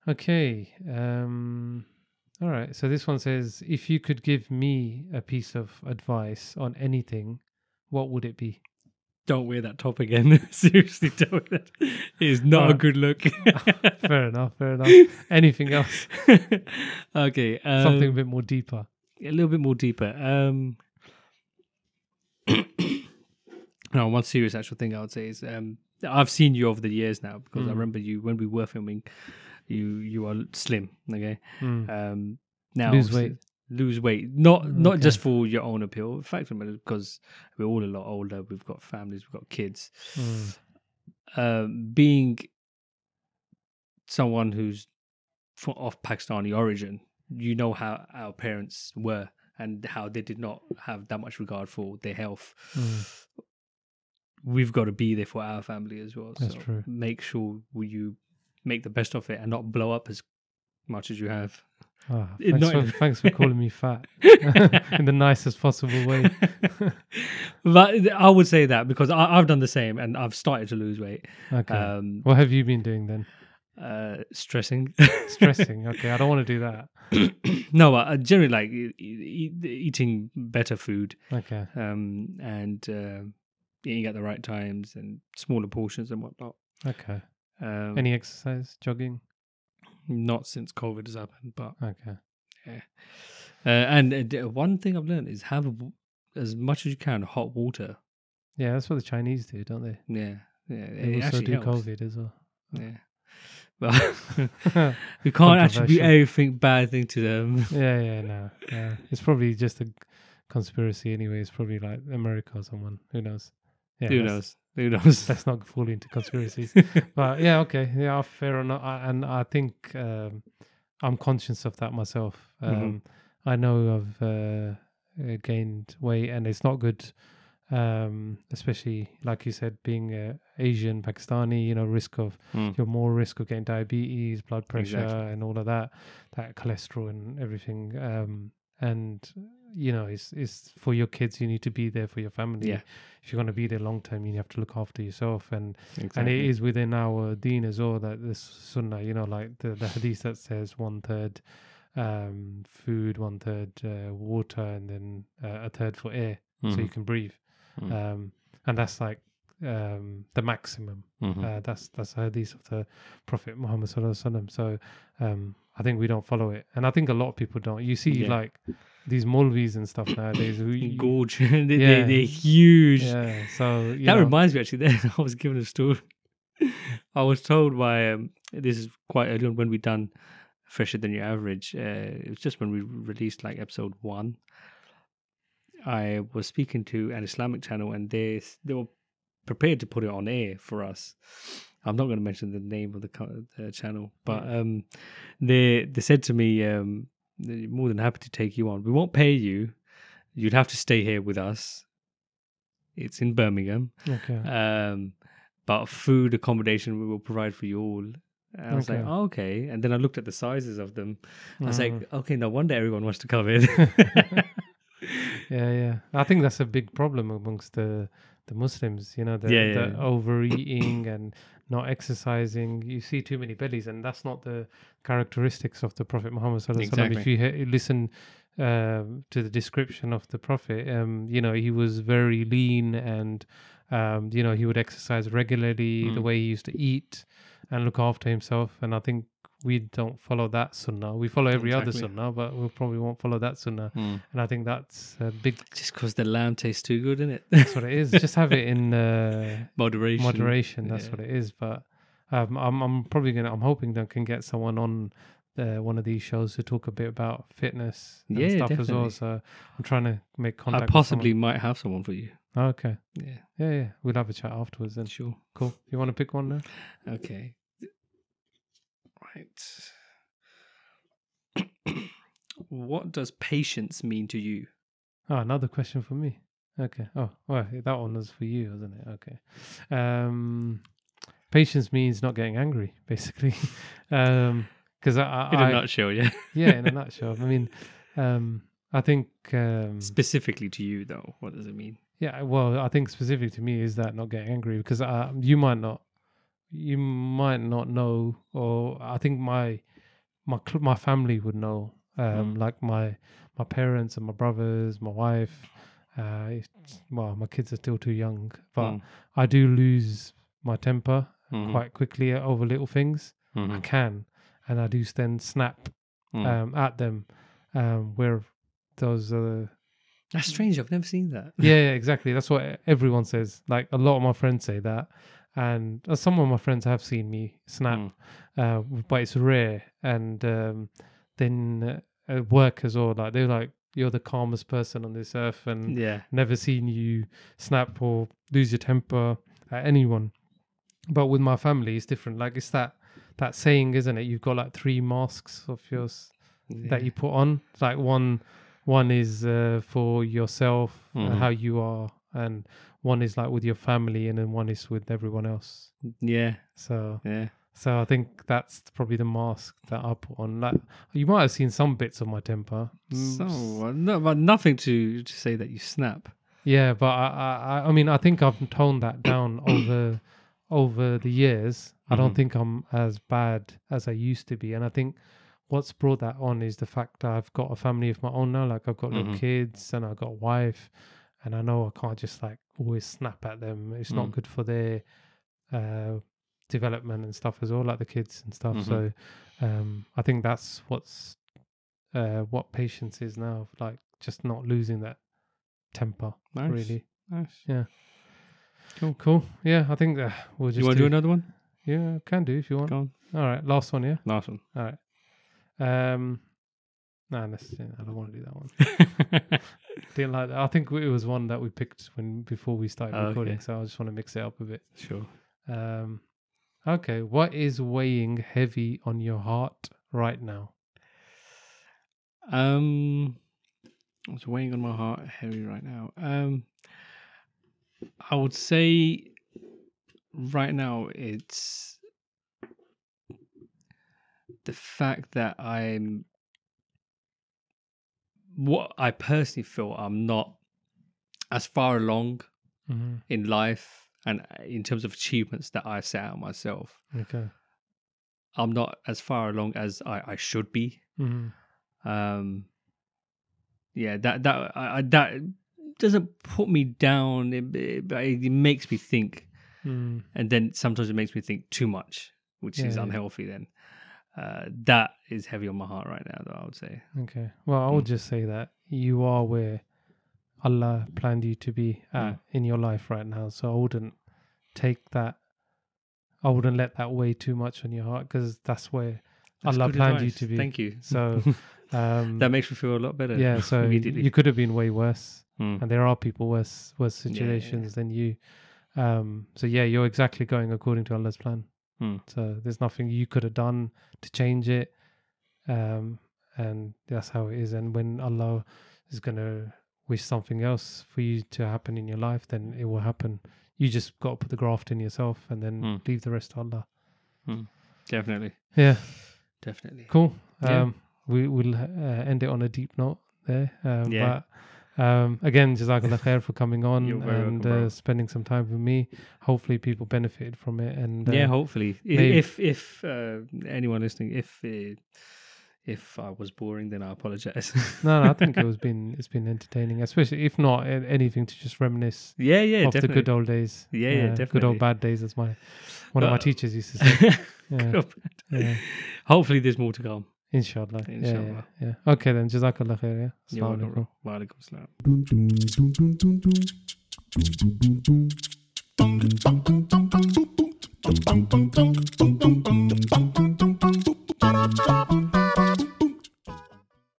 Uh, okay. Um, all right. So this one says, if you could give me a piece of advice on anything, what would it be? Don't wear that top again. Seriously, don't wear that. It is not uh, a good look. Fair enough, fair enough. Anything else? Okay. Um, Something a bit more deeper. A little bit more deeper. Um, no, one serious actual thing I would say is um, I've seen you over the years now, because mm. I remember you when we were filming, you you are slim, okay? Mm. Um, now Lose weight. Lose weight, not not okay. just for your own appeal. In fact, because we're all a lot older, we've got families, we've got kids. Mm. Um, being someone who's from, of Pakistani origin, you know how our parents were and how they did not have that much regard for their health. Mm. We've got to be there for our family as well. That's so true. Make sure you make the best of it and not blow up as much as you have. Oh, thanks, for, thanks for calling me fat in the nicest possible way. But I would say that because I, I've done the same and I've started to lose weight. Okay. Um, what have you been doing then? Uh, stressing. Stressing. Okay, I don't want to do that. No, I generally like e- e- eating better food. Okay. Um, and uh, eating at the right times and smaller portions and whatnot. Okay. Um, Any exercise, jogging? Not since COVID has happened, but okay. Yeah. Uh, and uh, one thing I've learned is have as much as you can hot water. Yeah, that's what the Chinese do, don't they? Yeah, yeah. They it also do helps. COVID as well. Yeah, but we can't attribute everything bad thing to them. Yeah, yeah, no. Yeah. It's probably just a conspiracy anyway. It's probably like America or someone. Who knows? Yeah, Who knows? Who knows? Let's not fall into conspiracies. But yeah, okay, yeah, fair enough. I, and I think um, I'm conscious of that myself. Um, mm-hmm. I know I've uh, gained weight, and it's not good. Um, especially like you said, being uh, Asian, Pakistani, you know, risk of mm. you're more risk of getting diabetes, blood pressure, exactly. and all of that, that cholesterol and everything. Um, and you know, it's it's for your kids. You need to be there for your family. Yeah. If you're going to be there long term, you have to look after yourself. And exactly. and it is within our deen as well that this sunnah, you know, like the, the hadith that says one third um, food, one third uh, water, and then uh, a third for air, mm-hmm. so you can breathe. Mm. Um, and that's like um, the maximum. Mm-hmm. Uh, that's that's the hadith of the Prophet Muhammad sallallahu alaihi wasallam. So um, I think we don't follow it, and I think a lot of people don't. You see, yeah. like these Molvis and stuff nowadays. Who, Gorge, yeah. they, they, they're huge. Yeah. So you that know. reminds me actually. Then I was given a story. I was told by um, this is quite early on when we done Fresher Than Your Average. Uh, it was just when we released like episode one. I was speaking to an Islamic channel, and they they were prepared to put it on air for us. I'm not going to mention the name of the uh, channel, but um, they they said to me, um, they're more than happy to take you on. We won't pay you. You'd have to stay here with us. It's in Birmingham. Okay. Um, but food, accommodation, we will provide for you all. And I was okay. like, oh, okay. And then I looked at the sizes of them. Mm. I was like, okay, no wonder everyone wants to come in. Yeah, yeah. I think that's a big problem amongst the, the Muslims, you know, the, yeah, yeah, the yeah. overeating and not exercising. You see too many bellies, and that's not the characteristics of the Prophet Muhammad sallallahu exactly. alaihi wasallam. If you he- listen uh, to the description of the Prophet, um, you know, he was very lean, and, um, you know, he would exercise regularly, mm. the way he used to eat and look after himself. And I think we don't follow that sunnah. We follow every exactly. other sunnah, but we probably won't follow that sunnah. Mm. And I think that's a big... Just because the lamb tastes too good, isn't it? That's what it is. Just have it in... Uh, moderation. Moderation, that's yeah. what it is. But um, I'm I'm probably going to... I'm hoping that I can get someone on uh, one of these shows to talk a bit about fitness and yeah, stuff definitely. as well. So I'm trying to make contact I possibly might have someone for you. Oh, okay. Yeah. Yeah, yeah. We'll have a chat afterwards then. Sure. Cool. You want to pick one now? Okay. Right. What does patience mean to you? Oh, another question for me. Okay. Oh, well, that one was for you, wasn't it? Okay. Um, patience means not getting angry, basically. Um, because I, I, in a I, nutshell, yeah. yeah, in a nutshell. I mean, um, I think um, specifically to you, though, what does it mean? Yeah. Well, I think specifically to me is that not getting angry, because uh, you might not. You might not know, or I think my my cl- my family would know, um, mm. like my my parents and my brothers, my wife. Uh, well, my kids are still too young, but mm. I do lose my temper mm-hmm. quite quickly over little things. Mm-hmm. I can, and I do then snap mm. um, at them. Um, where those uh, that's strange. I've never seen that. Yeah, yeah, exactly. That's what everyone says. Like a lot of my friends say that. And some of my friends have seen me snap, mm. uh, but it's rare. And um, then uh, at work as well, like they're like, you're the calmest person on this earth, and yeah. never seen you snap or lose your temper at anyone. But with my family, it's different. Like it's that that saying, isn't it? You've got like three masks of yours yeah. that you put on. It's like one one is uh, for yourself, mm. and how you are. And one is like with your family, and then one is with everyone else. Yeah. So yeah. So I think that's probably the mask that I put on. Like you might have seen some bits of my temper. So no, but nothing to, to say that you snap. Yeah, but I I, I mean I think I've toned that down over over the years. Mm-hmm. I don't think I'm as bad as I used to be, and I think what's brought that on is the fact that I've got a family of my own now. Like I've got mm-hmm. little kids, and I've got a wife. And I know I can't just like always snap at them. It's mm. not good for their uh, development and stuff as well, like the kids and stuff. Mm-hmm. So um, I think that's what's uh, what patience is now, like just not losing that temper. Nice. Really. Nice. Yeah. Cool. Cool. Yeah, I think uh, we'll just. You want to do, do another one? Yeah, can do if you want. Go on. All right, last one. Yeah. Last one. All right. Um, no, nah, I don't want to do that one. Didn't like that. I think it was one that we picked when before we started oh, recording, okay. So I just want to mix it up a bit. Sure. Um, okay. What is weighing heavy on your heart right now? Um, what's weighing on my heart heavy right now? Um, I would say right now it's the fact that I'm. What I personally feel I'm not as far along mm-hmm. in life and in terms of achievements that I set out myself. Okay. I'm not as far along as I, I should be. Mm-hmm. Um, yeah, that that I, that doesn't put me down. It, it, it makes me think. Mm. And then sometimes it makes me think too much, which yeah, is unhealthy yeah. then. Uh, that is heavy on my heart right now, though, I would say. Okay. Well, I would mm. just say that you are where Allah planned you to be at mm. in your life right now. So I wouldn't take that, I wouldn't let that weigh too much on your heart, because that's where that's Allah planned advice. You to be. Thank you. So um, that makes me feel a lot better. Yeah. So you could have been way worse. Mm. And there are people worse, worse situations yeah, yeah. than you. Um, so yeah, you're exactly going according to Allah's plan. So there's nothing you could have done to change it, um, and that's how it is. And when Allah is going to wish something else for you to happen in your life, then it will happen. You just got to put the graft in yourself and then mm. leave the rest to Allah. Mm. Definitely. Yeah. Definitely. Cool. Um, yeah. We will uh, end it on a deep note there. Um, yeah. But um, again, Jazakallah Khair for coming on and welcome, uh, spending some time with me. Hopefully people benefited from it, and uh, yeah hopefully if if, if uh, anyone listening, if uh, if I was boring, then I apologize. no, no I think it was been it's been entertaining, especially if not anything to just reminisce yeah yeah of definitely. The good old days yeah yeah uh, definitely. Good old bad days, as my one uh, of my teachers used to say. yeah. yeah. Hopefully there's more to come. Inshallah. Inshallah. Yeah, yeah, yeah. Okay then. Jazakallah khair. Yeah. Assalamu alaikum. Wa alaikum salam.